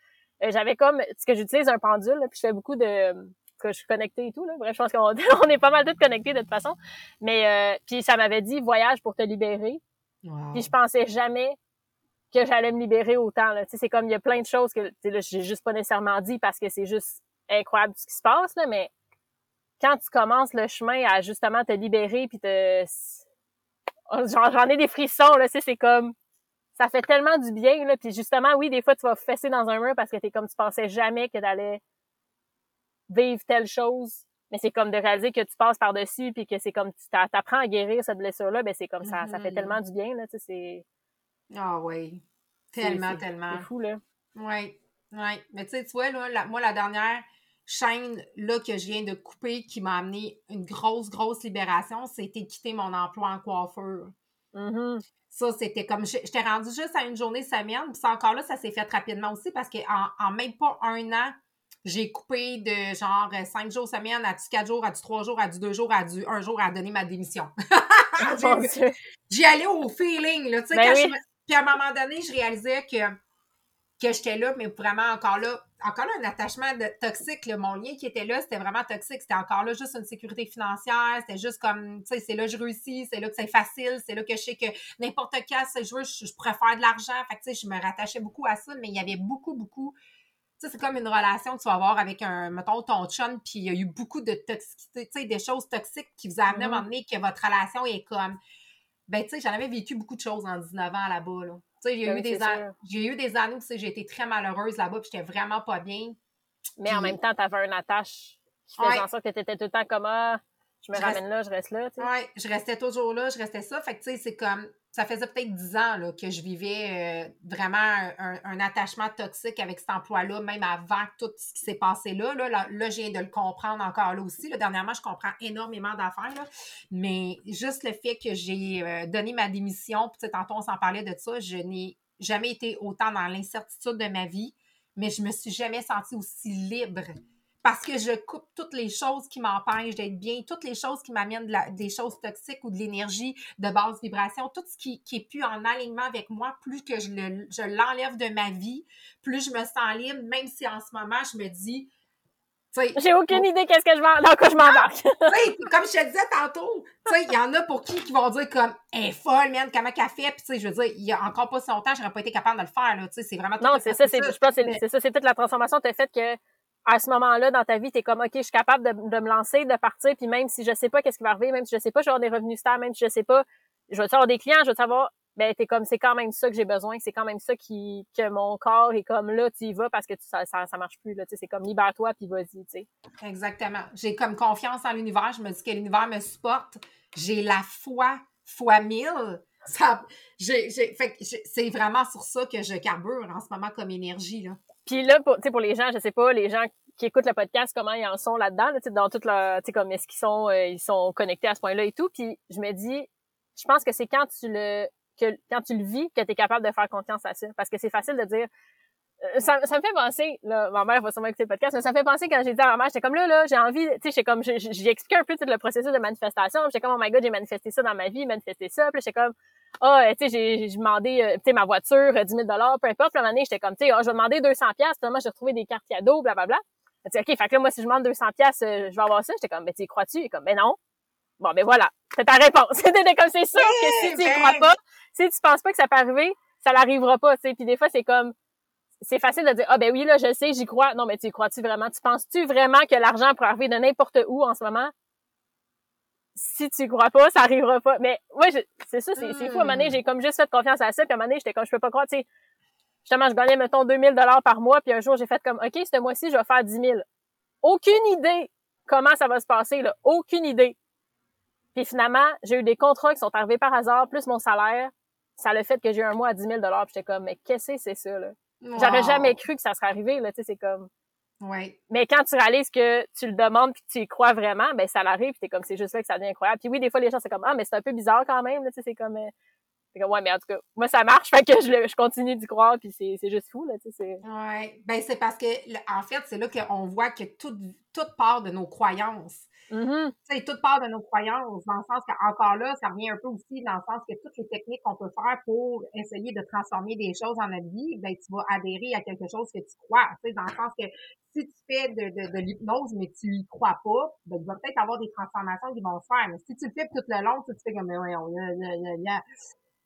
j'avais comme... Parce que j'utilise un pendule, là, puis je fais beaucoup de que je suis connectée et tout, là. Bref, je pense qu'on est pas mal toutes connectées de toute façon. Mais puis ça m'avait dit « Voyage pour te libérer ». Wow. Puis je pensais jamais que j'allais me libérer autant, là. Tu sais, c'est comme, il y a plein de choses que, tu sais, là, j'ai juste pas nécessairement dit parce que c'est juste incroyable ce qui se passe, là, mais quand tu commences le chemin à justement te libérer puis te... J'en ai des frissons, là, tu sais, c'est comme... Ça fait tellement du bien, là, puis justement, oui, des fois, tu vas fesser dans un mur parce que t'es comme, tu pensais jamais que t'allais vivre telle chose, mais c'est comme de réaliser que tu passes par-dessus puis que c'est comme, tu t'apprends à guérir cette blessure-là, ben c'est comme ça, ça fait tellement du bien, là, tu sais, c'est... Ah oui, tellement, tellement. C'est fou, là. Oui, oui. Mais tu vois, là, moi, la dernière chaîne là, que je viens de couper qui m'a amené une grosse, grosse libération, c'était quitter mon emploi en coiffeur. Mm-hmm. Ça, c'était comme... J'étais rendue juste à une journée semaine, puis ça, encore là, ça s'est fait rapidement aussi parce qu'en même pas un an, j'ai coupé de genre 5 jours semaine à du 4 jours, à du 3 jours, à du 2 jours, à du 1 jour à donner ma démission. J'y allais au feeling, là, tu sais, ben quand oui. Puis à un moment donné, je réalisais que j'étais là, mais vraiment encore là, un attachement toxique. Là, mon lien qui était là, c'était vraiment toxique. C'était encore là juste une sécurité financière. C'était juste comme, tu sais, c'est là que je réussis, c'est là que c'est facile, c'est là que je sais que n'importe quand, si je veux, je pourrais faire de l'argent. Fait que, tu sais, je me rattachais beaucoup à ça, mais il y avait beaucoup, beaucoup... Tu sais, c'est comme une relation que tu vas avoir avec un, mettons, ton chum, puis il y a eu beaucoup de toxicité, tu sais, des choses toxiques qui vous amenaient à un moment donné que votre relation est comme... Ben, tu sais, j'en avais vécu beaucoup de choses en 19 ans là-bas, là. Tu sais, j'ai eu des années où, tu sais, j'ai été très malheureuse là-bas, puis j'étais vraiment pas bien. Mais en même temps, t'avais une attache qui faisait en sorte que t'étais tout le temps comme « Ah, je me ramène là, je reste là », tu sais. Oui, je restais toujours là, je restais ça. Fait que, tu sais, c'est comme... Ça faisait peut-être 10 ans là, que je vivais vraiment un attachement toxique avec cet emploi-là, même avant tout ce qui s'est passé là. Là, je viens de le comprendre encore là aussi. Là, dernièrement, je comprends énormément d'affaires. Là, mais juste le fait que j'ai donné ma démission, puis tantôt, on s'en parlait de ça, je n'ai jamais été autant dans l'incertitude de ma vie, mais je me suis jamais sentie aussi libre. Parce que je coupe toutes les choses qui m'empêchent d'être bien, toutes les choses qui m'amènent des choses toxiques ou de l'énergie de basse vibration, tout ce qui n'est plus en alignement avec moi, plus que je l'enlève de ma vie, plus je me sens libre, même si en ce moment, je me dis... J'ai aucune idée qu'est-ce que dans quoi je m'embarque. Comme je te disais tantôt, il y en a pour qui vont dire comme « Hey, folle, man, comment qu'elle fait? » Puis je veux dire, il n'y a encore pas si longtemps, je n'aurais pas été capable de le faire. Là, c'est vraiment... Non, c'est ça, je pense que c'est ça, c'est toute la transformation que tu as faite que... À ce moment-là, dans ta vie, t'es comme, OK, je suis capable de me lancer, de partir, puis même si je sais pas qu'est-ce qui va arriver, même si je sais pas, je vais avoir des revenus stables, même si je sais pas, je vais avoir des clients, je vais savoir, ben, t'es comme, c'est quand même ça que j'ai besoin, c'est quand même ça que mon corps est comme là, tu y vas parce que ça marche plus, là, tu sais, c'est comme, libère-toi, puis vas-y, tu sais. Exactement. J'ai comme confiance en l'univers, je me dis que l'univers me supporte, j'ai la foi, fois 1000. C'est vraiment sur ça que je carbure en ce moment comme énergie, là. Puis là, tu sais, pour les gens, je sais pas, les gens qui écoutent le podcast, comment ils en sont là-dedans, là, tu sais, dans toute leur, tu sais, comme est-ce qu'ils sont, ils sont connectés à ce point-là et tout. Puis je me dis, je pense que c'est quand tu le vis que t'es capable de faire confiance à ça, parce que c'est facile de dire. Ça me fait penser, là, ma mère va sûrement écouter le podcast, mais ça me fait penser quand j'ai dit à ma mère, j'étais comme là, j'ai envie, tu sais, j'étais comme, j'ai expliqué un peu tout le processus de manifestation, j'étais comme, oh my god, j'ai manifesté ça dans ma vie, manifesté ça, puis j'étais comme, tu sais, j'ai demandé, tu sais, ma voiture, 10 000 $, peu importe, puis à un moment donné, j'étais comme, tu sais, je vais demander 200$, finalement, j'ai retrouvé des cartes cadeaux, blablabla. Tu sais, OK, fait que là, moi, si je demande 200$, je vais avoir ça, j'étais comme, ben, tu crois-tu? Et comme, ben non. Bon, ben voilà, c'est ta réponse. C'était comme, c'est sûr que si tu y crois pas, si tu penses pas que ça peut arriver, ça l'arrivera pas, tu sais, puis des fois, c'est comme, c'est facile de dire « Ah ben oui, là, je sais, j'y crois. » Non, mais tu y crois-tu vraiment? Tu penses-tu vraiment que l'argent pourrait arriver de n'importe où en ce moment? Si tu y crois pas, ça arrivera pas. Mais moi, c'est ça, c'est fou. À un moment donné, j'ai comme juste fait confiance à ça, puis à un moment donné, j'étais comme « Je peux pas croire. » Tu sais, justement, je gagnais, mettons, 2000 $ par mois, puis un jour, j'ai fait comme « OK, ce mois-ci, je vais faire 10 000. » Aucune idée comment ça va se passer, là. Aucune idée. Puis finalement, j'ai eu des contrats qui sont arrivés par hasard, plus mon salaire. Ça le fait que j'ai eu un mois à 10 000 $, puis j'étais comme « Mais qu'est-ce que c'est ça, là? » Wow. J'aurais jamais cru que ça serait arrivé, là, tu sais, c'est comme... Ouais. Mais quand tu réalises que tu le demandes puis que tu y crois vraiment, ben ça l'arrive, puis t'es comme, c'est juste là que ça devient incroyable. Puis oui, des fois, les gens, c'est comme, ah, mais c'est un peu bizarre quand même, là, tu sais, c'est comme... Fait que, ouais, mais en tout cas, moi, ça marche, fait que je continue d'y croire, puis c'est juste fou, là, tu sais. Ouais, ben c'est parce que, en fait, c'est là qu'on voit que toute part de nos croyances. Mm-hmm. Tu sais, toute part de nos croyances, dans le sens qu'encore là, ça revient un peu aussi dans le sens que toutes les techniques qu'on peut faire pour essayer de transformer des choses dans notre vie, ben tu vas adhérer à quelque chose que tu crois, tu sais, dans le sens que si tu fais de l'hypnose, mais tu y crois pas, ben, il va peut-être avoir des transformations qui vont se faire, mais si tu le fais tout le long, tu fais comme, mais voyons,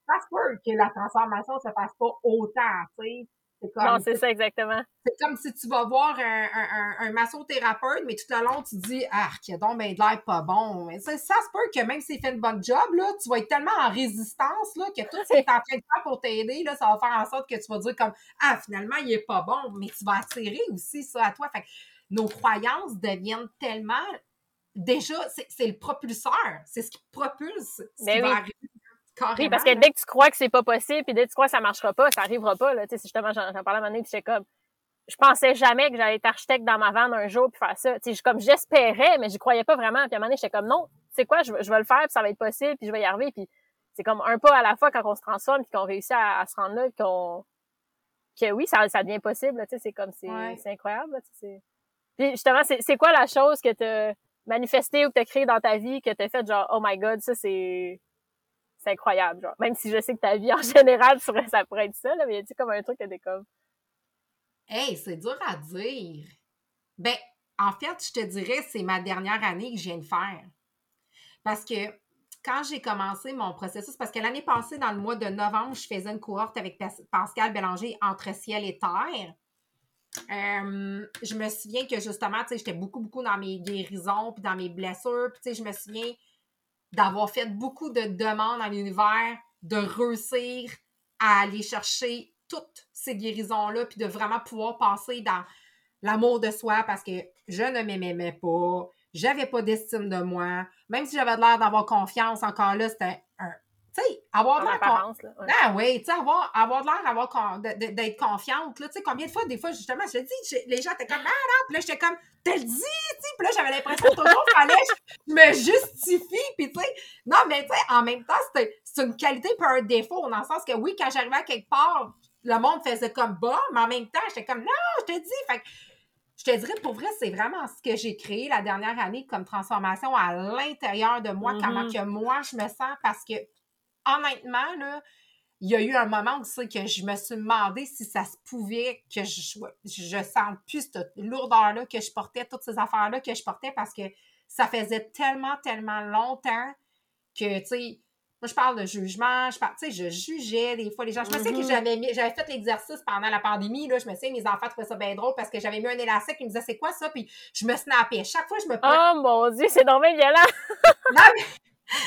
ça se peut que la transformation se passe pas autant, tu sais. C'est comme, non, c'est ça, exactement. C'est comme si tu vas voir un massothérapeute, mais tout le long, tu dis « Ah, qu'il y a donc ben de l'air pas bon. » Ça se peut que même si il fait une bonne job, là, tu vas être tellement en résistance là, que tout ce que tu es en train de faire pour t'aider, là, ça va faire en sorte que tu vas dire comme « Ah, finalement, il est pas bon. » Mais tu vas attirer aussi ça à toi. Fait que nos croyances deviennent tellement... Déjà, c'est le propulseur. C'est ce qui propulse ce qui va arriver. Carrément, oui, parce que dès que tu crois que c'est pas possible, puis dès que tu crois que ça marchera pas, ça arrivera pas, là, tu sais, justement, j'en parlais à un moment donné, puis j'étais comme, je pensais jamais que j'allais être architecte dans ma vanne un jour, puis faire ça, tu sais, comme j'espérais, mais j'y croyais pas vraiment, puis à un moment donné, j'étais comme, non, tu sais quoi, je vais le faire, puis ça va être possible, puis je vais y arriver, puis c'est comme un pas à la fois quand on se transforme, puis qu'on réussit à se rendre là, puis que oui, ça devient possible, là, tu sais, c'est comme, c'est incroyable, là, tu sais, puis justement, c'est quoi la chose que t'as manifestée ou que t'as créée dans ta vie, que t'as fait genre, oh my god, ça, c'est incroyable, genre. Même si je sais que ta vie, en général, ça pourrait être ça, là, mais il y a-tu comme un truc à découvrir? Hey, c'est dur à dire. Ben, en fait, je te dirais, c'est ma dernière année que je viens de faire. Parce que quand j'ai commencé mon processus, parce que l'année passée, dans le mois de novembre, je faisais une cohorte avec Pascal Bélanger, Entre ciel et terre. Je me souviens que, justement, tu sais, j'étais beaucoup, beaucoup dans mes guérisons, puis dans mes blessures, puis tu sais, je me souviens d'avoir fait beaucoup de demandes à l'univers, de réussir à aller chercher toutes ces guérisons-là, puis de vraiment pouvoir passer dans l'amour de soi, parce que je ne m'aimais pas, j'avais pas d'estime de moi, même si j'avais l'air d'avoir confiance, encore là, c'était un... Tu sais, avoir de l'air... Ah oui, tu sais, avoir de l'air d'être confiante, là, tu sais, combien de fois, des fois, justement, je te dis, les gens étaient comme « Ah non! » Puis là, j'étais comme « T'as le dit! » Puis là, j'avais l'impression que toujours, il fallait je me justifie, puis tu sais, non, mais tu sais, en même temps, c'est une qualité puis un défaut, dans le sens que oui, quand j'arrivais à quelque part, le monde faisait comme « Bah! » Mais en même temps, j'étais comme « Non! » Je te dis! Fait que je te dirais, pour vrai, c'est vraiment ce que j'ai créé la dernière année comme transformation à l'intérieur de moi, comment que moi, je me sens, parce que honnêtement, là, il y a eu un moment où c'est que je me suis demandé si ça se pouvait que je sente plus cette lourdeur-là que je portais, toutes ces affaires-là que je portais, parce que ça faisait tellement, tellement longtemps que, tu sais, moi, je parle de jugement, tu sais, je jugeais des fois les gens. Je me souviens que j'avais fait l'exercice pendant la pandémie, là, je me souviens, mes enfants trouvaient ça bien drôle parce que j'avais mis un élastique, ils me disaient, c'est quoi ça? Puis je me snappais. Chaque fois, je me prenais... Oh mon Dieu, c'est normal violent! Non, mais...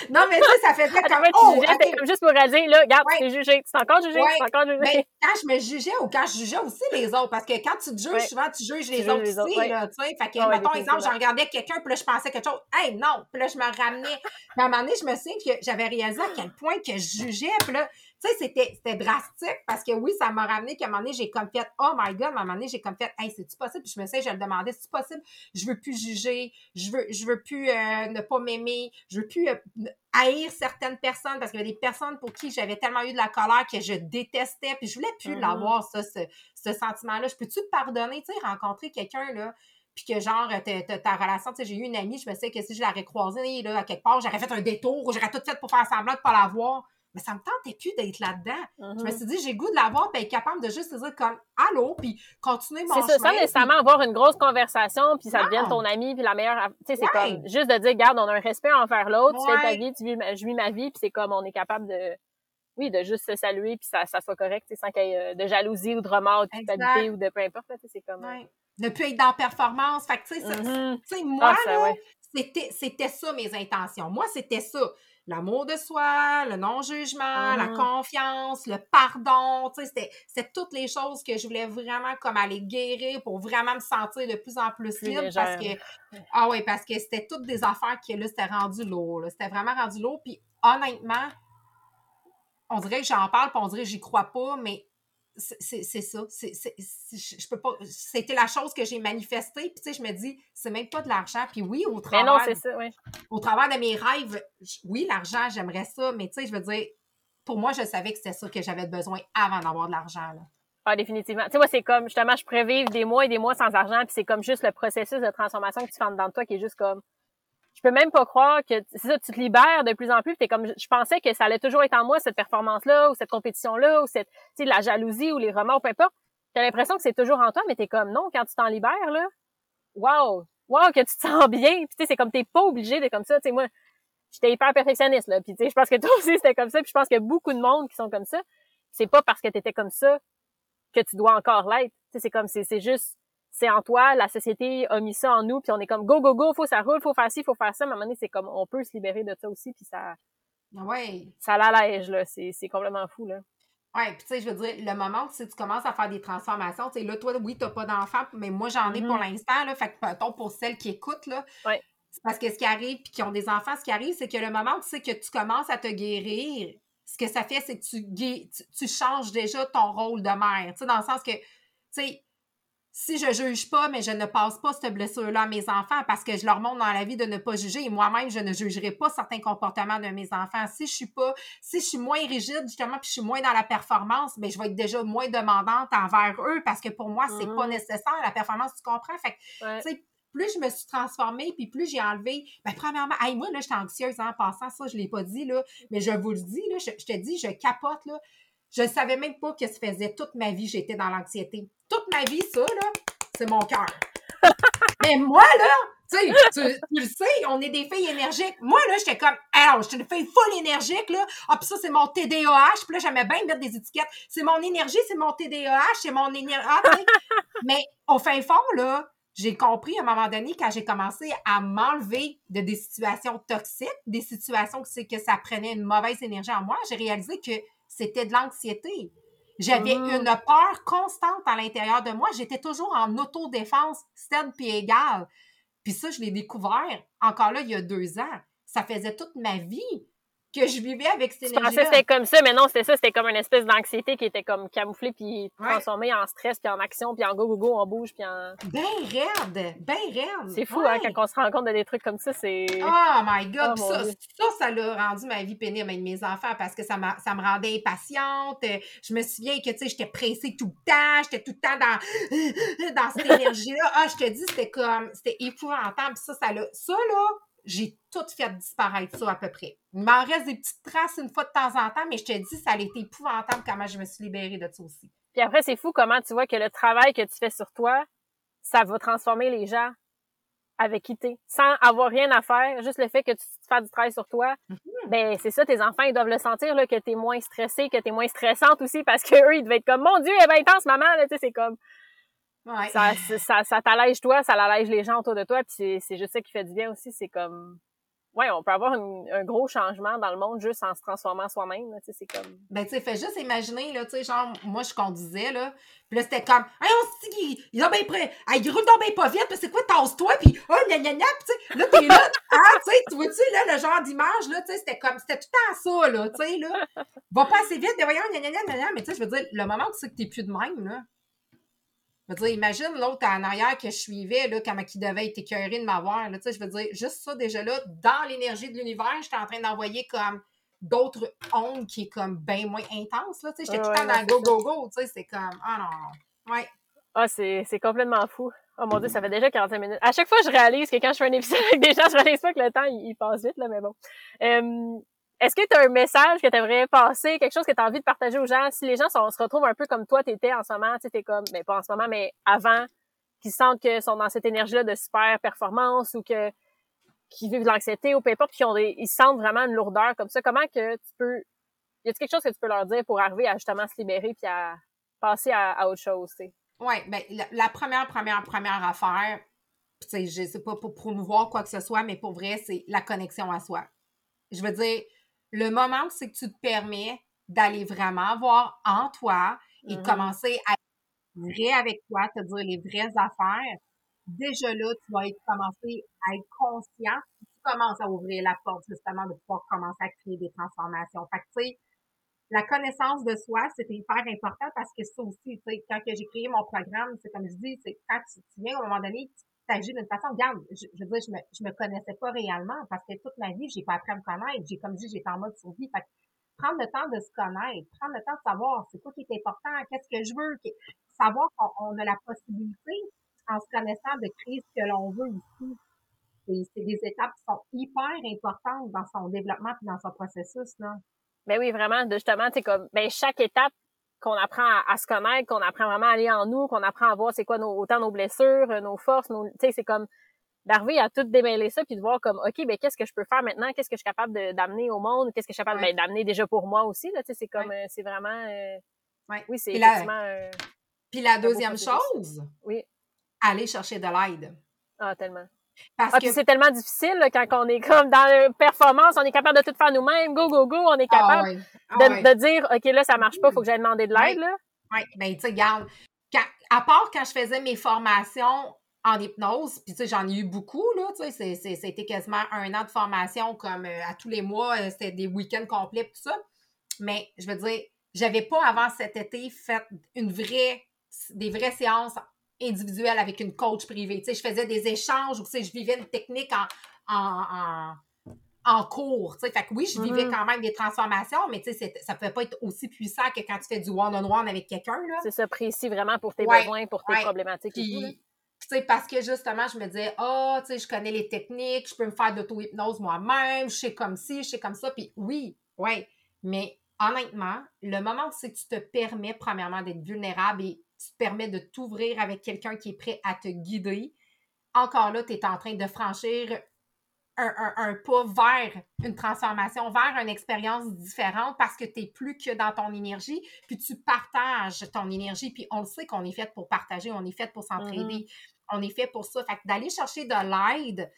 Non, mais tu sais, ça faisait comme... Oh, jugeais, okay. Comme juste pour réaliser, là, regarde, ouais. T'es jugé. Tu es encore jugé, tu es encore jugé. Mais quand je me jugeais ou quand je jugeais aussi les autres, parce que quand tu te juges, souvent, tu juges les autres aussi, là, tu sais. Fait que, mettons, exemple, je regardais quelqu'un, puis là, je pensais quelque chose. Hey, non! Puis là, je me ramenais. Puis à un moment donné, je me souviens que j'avais réalisé à quel point que je jugeais. Puis là, tu sais, c'était drastique, parce que oui, ça m'a ramené qu'à un moment donné, j'ai comme fait « Oh my God! » À un moment donné, j'ai comme fait « Hey, c'est-tu possible? » Puis je me sais, je le demandais « C'est-tu possible? Je veux plus juger, je veux plus ne pas m'aimer, je veux plus haïr certaines personnes, parce qu'il y avait des personnes pour qui j'avais tellement eu de la colère que je détestais, puis je voulais plus l'avoir, ça, ce sentiment-là. Je peux-tu te pardonner, tu sais, rencontrer quelqu'un, là, puis que genre, ta relation, tu sais, j'ai eu une amie, je me sais que si je l'aurais croisée, là, à quelque part, j'aurais fait un détour, j'aurais tout fait pour faire semblant de pas l'avoir. Mais ça me tentait plus d'être là-dedans. Mm-hmm. Je me suis dit, j'ai le goût de l'avoir, puis être capable de juste dire comme « Allô », puis continuer mon chemin. C'est ça, sans nécessairement avoir une grosse conversation, puis ça devient ton ami, puis la meilleure... Tu sais, c'est comme juste de dire « Regarde, on a un respect envers l'autre, tu fais ta vie, je vis ma vie », puis c'est comme on est capable de... Oui, de juste se saluer, puis ça soit correct, sans qu'il y ait de jalousie ou de remords, de culpabilité ou de peu importe. C'est comme... Ne plus être dans la performance. Fait que, tu sais, moi, c'était ça mes intentions. Moi, c'était ça. L'amour de soi, le non-jugement, la confiance, le pardon, tu sais, c'est toutes les choses que je voulais vraiment comme aller guérir pour vraiment me sentir de plus en plus libre, légère. parce que c'était toutes des affaires qui, là, c'était rendu lourd, là, c'était vraiment rendu lourd, puis honnêtement, on dirait que j'en parle, puis on dirait que j'y crois pas, mais c'est ça, je peux pas, c'était la chose que j'ai manifestée, puis tu sais, je me dis, c'est même pas de l'argent, puis oui, au travers de mes rêves, oui, l'argent, j'aimerais ça, mais tu sais, je veux dire, pour moi, je savais que c'était ça que j'avais besoin avant d'avoir de l'argent, là. Ah, définitivement. Tu sais, moi, c'est comme, justement, je pourrais vivre des mois et des mois sans argent, puis c'est comme juste le processus de transformation que tu fais en dedans de toi qui est juste comme... Je peux même pas croire que... C'est ça, tu te libères de plus en plus, puis t'es comme... Je pensais que ça allait toujours être en moi, cette performance-là, ou cette compétition-là, ou cette... Tu sais, la jalousie, ou les remords, peu importe. T'as l'impression que c'est toujours en toi, mais t'es comme, non, quand tu t'en libères, là, wow, que tu te sens bien. Puis tu sais, c'est comme, t'es pas obligé d'être comme ça. Tu sais, moi, j'étais hyper perfectionniste, là. Puis tu sais, je pense que toi aussi, c'était comme ça, puis je pense qu'il y a beaucoup de monde qui sont comme ça. C'est pas parce que t'étais comme ça que tu dois encore l'être. Tu sais, c'est comme, c'est juste, c'est en toi, la société a mis ça en nous, puis on est comme, go, faut ça roule, faut faire ci, faut faire ça. Mais à un moment donné, c'est comme, on peut se libérer de ça aussi, puis ça... Ouais. Ça l'allège, là. C'est complètement fou, là. Oui, puis tu sais, je veux dire, le moment où tu commences à faire des transformations, tu sais, là, toi, oui, t'as pas d'enfant, mais moi, j'en ai pour l'instant, là, fait que, mettons, pour celles qui écoutent, là, c'est parce que ce qui arrive, puis qui ont des enfants, ce qui arrive, c'est que le moment où tu sais que tu commences à te guérir, ce que ça fait, c'est que tu changes déjà ton rôle de mère, tu sais, dans le sens que, tu sais, si je juge pas, mais je ne passe pas cette blessure-là à mes enfants parce que je leur montre dans la vie de ne pas juger et moi-même, je ne jugerai pas certains comportements de mes enfants. Si je suis moins rigide, justement, puis je suis moins dans la performance, bien, je vais être déjà moins demandante envers eux parce que pour moi, c'est pas nécessaire, la performance, tu comprends? Fait que, tu sais, plus je me suis transformée, puis plus j'ai enlevé... Bien, premièrement, hey, moi, là, j'étais anxieuse, hein, en passant, ça, je l'ai pas dit, là, mais je vous le dis, là, je te dis, je capote, là. Je savais même pas que ça faisait toute ma vie, j'étais dans l'anxiété. Toute ma vie, ça, là, c'est mon cœur. Mais moi, là, tu le sais, on est des filles énergiques. Moi, là, j'étais comme, alors, j'étais une fille full énergique, là. Ah, puis ça, c'est mon TDAH. Puis là, j'aimais bien mettre des étiquettes. C'est mon énergie, c'est mon TDAH, c'est mon énergie. Ah, tu sais. Mais au fin fond, là, j'ai compris à un moment donné, quand j'ai commencé à m'enlever de des situations toxiques, des situations que ça prenait une mauvaise énergie en moi, j'ai réalisé que c'était de l'anxiété. J'avais une peur constante à l'intérieur de moi. J'étais toujours en autodéfense, saine puis égale. Puis ça, je l'ai découvert, encore là, il y a 2 ans. Ça faisait toute ma vie que je vivais avec cette énergie-là. Je pensais que c'était comme ça, mais non, c'était ça. C'était comme une espèce d'anxiété qui était comme camouflée puis transformée en stress, puis en action, puis en go, on bouge, puis en... Ben raide! C'est fou, hein, quand on se rend compte de des trucs comme ça, c'est... Oh my God! Oh, ça l'a rendu ma vie pénible avec mes enfants parce que ça me rendait impatiente. Je me souviens que, tu sais, j'étais pressée tout le temps. J'étais tout le temps dans cette énergie-là. Ah, je te dis, c'était épouvantable. Puis ça, là... J'ai tout fait disparaître ça à peu près. Il m'en reste des petites traces une fois de temps en temps, mais je te dis, ça a été épouvantable comment je me suis libérée de ça aussi. Puis après, c'est fou comment tu vois que le travail que tu fais sur toi, ça va transformer les gens avec qui t'es. Sans avoir rien à faire, juste le fait que tu fais du travail sur toi, ben c'est ça, tes enfants, ils doivent le sentir, là, que t'es moins stressée, que t'es moins stressante aussi, parce qu'eux, ils devaient être comme, mon Dieu, elle est intense, maman, là, tu sais, c'est comme... Ouais. Ça t'allège toi, ça l'allège les gens autour de toi, puis c'est juste ça qui fait du bien aussi, c'est comme... Ouais, on peut avoir un gros changement dans le monde juste en se transformant soi-même, tu sais, c'est comme... Ben, tu sais, fais juste imaginer, là, tu sais, genre, moi, je conduisais, là, puis là, c'était comme, « Hey, on se dit qu'il a bien prêt, il roule donc bien pas vite, puis c'est quoi, tasse-toi, puis oh, gna, tu sais, là, t'es là, ah, tu sais, tu vois-tu, là, le genre d'image, là, tu sais, c'était comme, c'était tout le temps ça, là, tu sais, là, va pas assez vite, mais voyons, gna, mais tu sais, je veux dire, le moment où tu sais que t'es plus de même, là, je veux dire, imagine l'autre en arrière que je suivais, là, comment il devait être écœuré de m'avoir. Là, tu sais, je veux dire, juste ça, déjà là, dans l'énergie de l'univers, j'étais en train d'envoyer comme d'autres ondes qui est comme bien moins intense. Là, tu sais, j'étais tout le temps dans go, tu sais, c'est comme, non. Ouais. Ah, c'est complètement fou. Oh mon Dieu, ça fait déjà 45 minutes. À chaque fois, je réalise que quand je fais un épisode avec des gens, je réalise pas que le temps, il passe vite, là, mais bon. Est-ce que tu as un message que tu aimerais passer, quelque chose que tu as envie de partager aux gens? Si les gens se retrouvent un peu comme toi, tu étais en ce moment, tu étais comme, mais pas en ce moment, mais avant, qu'ils sentent qu'ils sont dans cette énergie-là de super performance ou que qu'ils vivent de l'anxiété ou peu importe, ils sentent vraiment une lourdeur comme ça. Comment que tu peux... Y a-t-il quelque chose que tu peux leur dire pour arriver à justement se libérer puis à passer à autre chose, tu sais? Oui, bien, la première affaire, tu sais, je sais pas pour promouvoir quoi que ce soit, mais pour vrai, c'est la connexion à soi. Je veux dire... Le moment, c'est que tu te permets d'aller vraiment voir en toi et commencer à être vrai avec toi, te dire les vraies affaires. Déjà là, tu vas commencer à être conscient. Tu commences à ouvrir la porte, justement, de pouvoir commencer à créer des transformations. Fait que, tu sais, la connaissance de soi, c'est hyper important parce que ça aussi, tu sais, quand j'ai créé mon programme, c'est comme je dis, c'est quand tu viens, à un moment donné, t'agis d'une façon, regarde, je veux dire, je me connaissais pas réellement parce que toute ma vie, j'ai pas appris à me connaître. J'ai, comme dit, j'étais en mode survie. Fait que prendre le temps de se connaître, prendre le temps de savoir c'est quoi qui est important, qu'est-ce que je veux, savoir qu'on a la possibilité, en se connaissant, de créer ce que l'on veut ici. C'est des étapes qui sont hyper importantes dans son développement et dans son processus, là. Ben oui, vraiment, justement, c'est comme, ben, chaque étape qu'on apprend à se connaître, qu'on apprend vraiment à aller en nous, qu'on apprend à voir c'est quoi autant nos blessures, nos forces, tu sais, c'est comme d'arriver à tout démêler ça puis de voir comme, OK, ben, qu'est-ce que je peux faire maintenant? Qu'est-ce que je suis capable d'amener au monde? Qu'est-ce que je suis capable, ben, d'amener déjà pour moi aussi, là, tu sais, c'est comme, c'est vraiment, oui, c'est effectivement... Puis la deuxième chose, oui, aller chercher de l'aide. Ah, tellement. Parce que c'est tellement difficile là, quand on est comme dans la performance, on est capable de tout faire nous-mêmes, go, on est capable de dire, OK, là, ça marche pas, faut que j'aille demander de l'aide, là. Oui, ben tu sais, regarde, à part quand je faisais mes formations en hypnose, puis tu sais, j'en ai eu beaucoup, là, tu sais, c'était quasiment un an de formation, comme à tous les mois, c'était des week-ends complets, tout ça, mais je veux dire, j'avais pas avant cet été fait des vraies séances individuelle avec une coach privée. Tu sais, je faisais des échanges où, tu sais, je vivais une technique en cours. Tu sais, fait que oui, je vivais quand même des transformations, mais tu sais, ça ne pouvait pas être aussi puissant que quand tu fais du one-on-one avec quelqu'un, là. C'est ça, précis vraiment pour tes besoins, pour tes problématiques. Puis, tu sais, parce que justement, je me disais, tu sais, je connais les techniques, je peux me faire d'auto-hypnose moi-même, je sais comme ci, je sais comme ça. Puis mais honnêtement, le moment où c'est que tu te permets, premièrement, d'être vulnérable et tu te permets de t'ouvrir avec quelqu'un qui est prêt à te guider, encore là, tu es en train de franchir un pas vers une transformation, vers une expérience différente parce que tu n'es plus que dans ton énergie, puis tu partages ton énergie, puis on le sait qu'on est fait pour partager, on est fait pour s'entraider, on est fait pour ça. Fait que d'aller chercher de l'aide,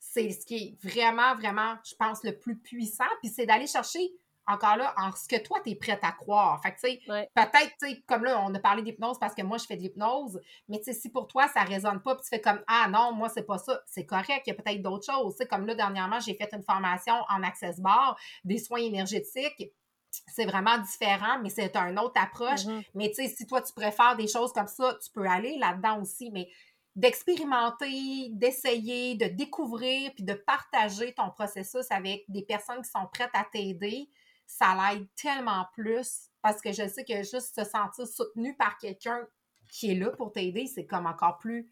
c'est ce qui est vraiment, vraiment, je pense, le plus puissant, puis c'est d'aller chercher... encore là, en ce que toi, tu es prête à croire. Fait que, tu sais, peut-être, tu sais, comme là, on a parlé d'hypnose parce que moi, je fais de l'hypnose, mais tu sais, si pour toi, ça ne résonne pas, puis tu fais comme, ah non, moi, c'est pas ça, c'est correct, il y a peut-être d'autres choses. Tu sais, comme là, dernièrement, j'ai fait une formation en Access Bar, des soins énergétiques. C'est vraiment différent, mais c'est une autre approche. Mais tu sais, si toi, tu préfères des choses comme ça, tu peux aller là-dedans aussi, mais d'expérimenter, d'essayer, de découvrir, puis de partager ton processus avec des personnes qui sont prêtes à t'aider, ça l'aide tellement plus parce que je sais que juste se sentir soutenu par quelqu'un qui est là pour t'aider, c'est comme encore plus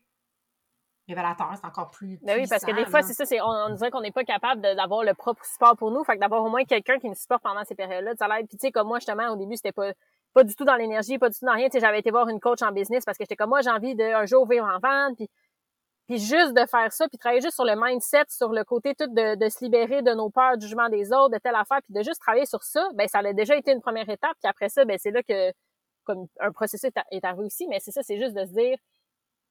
révélateur, c'est encore plus puissant. Oui, parce que des fois, c'est ça, on dirait qu'on n'est pas capable d'avoir le propre support pour nous, fait que d'avoir au moins quelqu'un qui nous supporte pendant ces périodes-là, ça l'aide. Puis tu sais, comme moi, justement, au début, c'était pas du tout dans l'énergie, pas du tout dans rien. Tu sais, j'avais été voir une coach en business parce que j'étais comme, moi, j'ai envie d'un jour vivre en vente, puis juste de faire ça, puis travailler juste sur le mindset, sur le côté tout de se libérer de nos peurs, du jugement des autres, de telle affaire, puis de juste travailler sur ça, ben ça a déjà été une première étape, puis après ça, ben c'est là que comme un processus est arrivé aussi, mais c'est ça, c'est juste de se dire,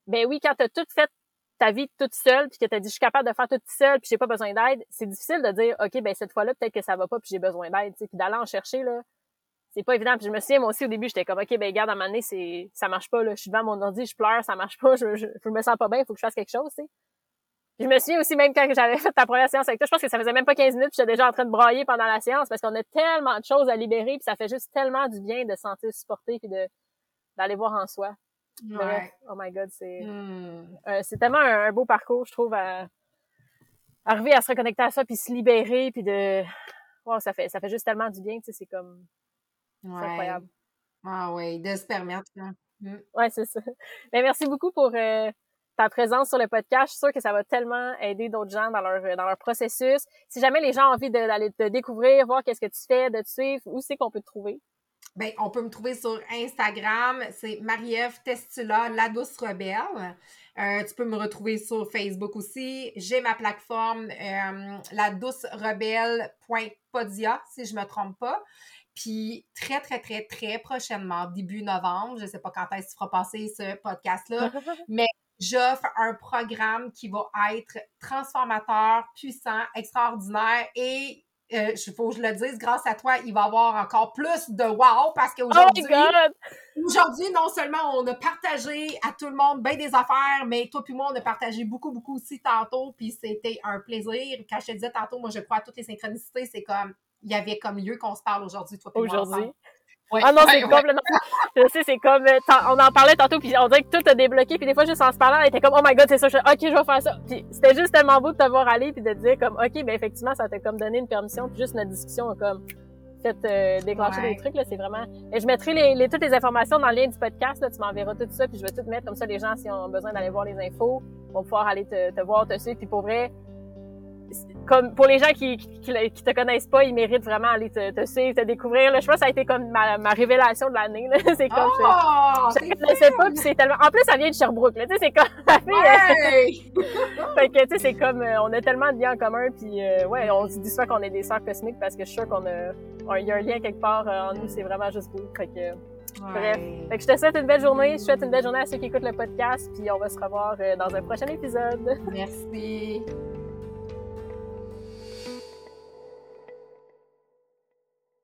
ben oui, quand t'as tout fait ta vie toute seule, puis que t'as dit, je suis capable de faire tout seule, puis j'ai pas besoin d'aide, c'est difficile de dire, OK, ben cette fois-là, peut-être que ça va pas, puis j'ai besoin d'aide, tu sais, puis d'aller en chercher, là, c'est pas évident. Puis je me souviens, moi aussi, au début, j'étais comme, OK, ben regarde, à un moment donné, ça marche pas, là. Je suis devant mon ordi, je pleure, ça marche pas, je me sens pas bien, il faut que je fasse quelque chose, tu sais. Puis je me souviens aussi, même quand j'avais fait ta première séance avec toi, je pense que ça faisait même pas 15 minutes, puis j'étais déjà en train de brailler pendant la séance, parce qu'on a tellement de choses à libérer, puis ça fait juste tellement du bien de se sentir supporté, puis d'aller voir en soi. Ouais. Bref, oh my God, c'est tellement un beau parcours, je trouve, à arriver à se reconnecter à ça, puis se libérer, puis wow, ça fait juste tellement du bien, tu sais, c'est comme... Ouais. C'est incroyable. Ah oui, de se permettre. Oui, c'est ça. Mais merci beaucoup pour ta présence sur le podcast. Je suis sûre que ça va tellement aider d'autres gens dans leur processus. Si jamais les gens ont envie d'aller te découvrir, voir qu'est-ce que tu fais, de te suivre, où c'est qu'on peut te trouver? Bien, on peut me trouver sur Instagram. C'est Marie-Ève Testia, La douce rebelle. Tu peux me retrouver sur Facebook aussi. J'ai ma plateforme ladoucerebelle.podia, si je ne me trompe pas. Puis très, très, très, très prochainement, début novembre, je ne sais pas quand est-ce que tu feras passer ce podcast-là, mais j'offre un programme qui va être transformateur, puissant, extraordinaire et, il faut que je le dise, grâce à toi, il va y avoir encore plus de wow parce qu'aujourd'hui, non seulement on a partagé à tout le monde bien des affaires, mais toi puis moi, on a partagé beaucoup, beaucoup aussi tantôt, puis c'était un plaisir. Quand je te disais tantôt, moi, je crois à toutes les synchronicités, c'est comme... il y avait comme lieu qu'on se parle aujourd'hui, toi et moi. Aujourd'hui? Ouais. Ah non, c'est complètement... Je sais, c'est comme... On en parlait tantôt, puis on dirait que tout a débloqué, puis des fois, juste en se parlant, elle était comme « Oh my God, c'est ça, OK, je vais faire ça! » Puis c'était juste tellement beau de te voir aller, puis de te dire comme « OK, ben effectivement, ça t'a comme donné une permission, puis juste notre discussion comme... fait déclencher des trucs, là, c'est vraiment... Et je mettrai toutes les informations dans le lien du podcast, là, tu m'enverras tout ça, puis je vais tout mettre, comme ça, les gens, s'ils ont besoin d'aller voir les infos, vont pouvoir aller te voir, te suivre, puis pour vrai, comme pour les gens qui te connaissent pas, ils méritent vraiment aller te suivre, te découvrir. Là, je pense que ça a été comme ma révélation de l'année. Là. C'est comme je ne sais pas, puis c'est tellement. En plus, ça vient de Sherbrooke. Là, tu sais, c'est comme. Fait que tu sais, c'est comme on a tellement de liens en commun, puis ouais, on se dit souvent qu'on est des sœurs cosmiques parce que je suis sûre qu'il y a un lien quelque part en nous. C'est vraiment juste beau. Fait que bref. Fait que je te souhaite une belle journée. Je souhaite une belle journée à ceux qui écoutent le podcast, puis on va se revoir dans un prochain épisode. Merci.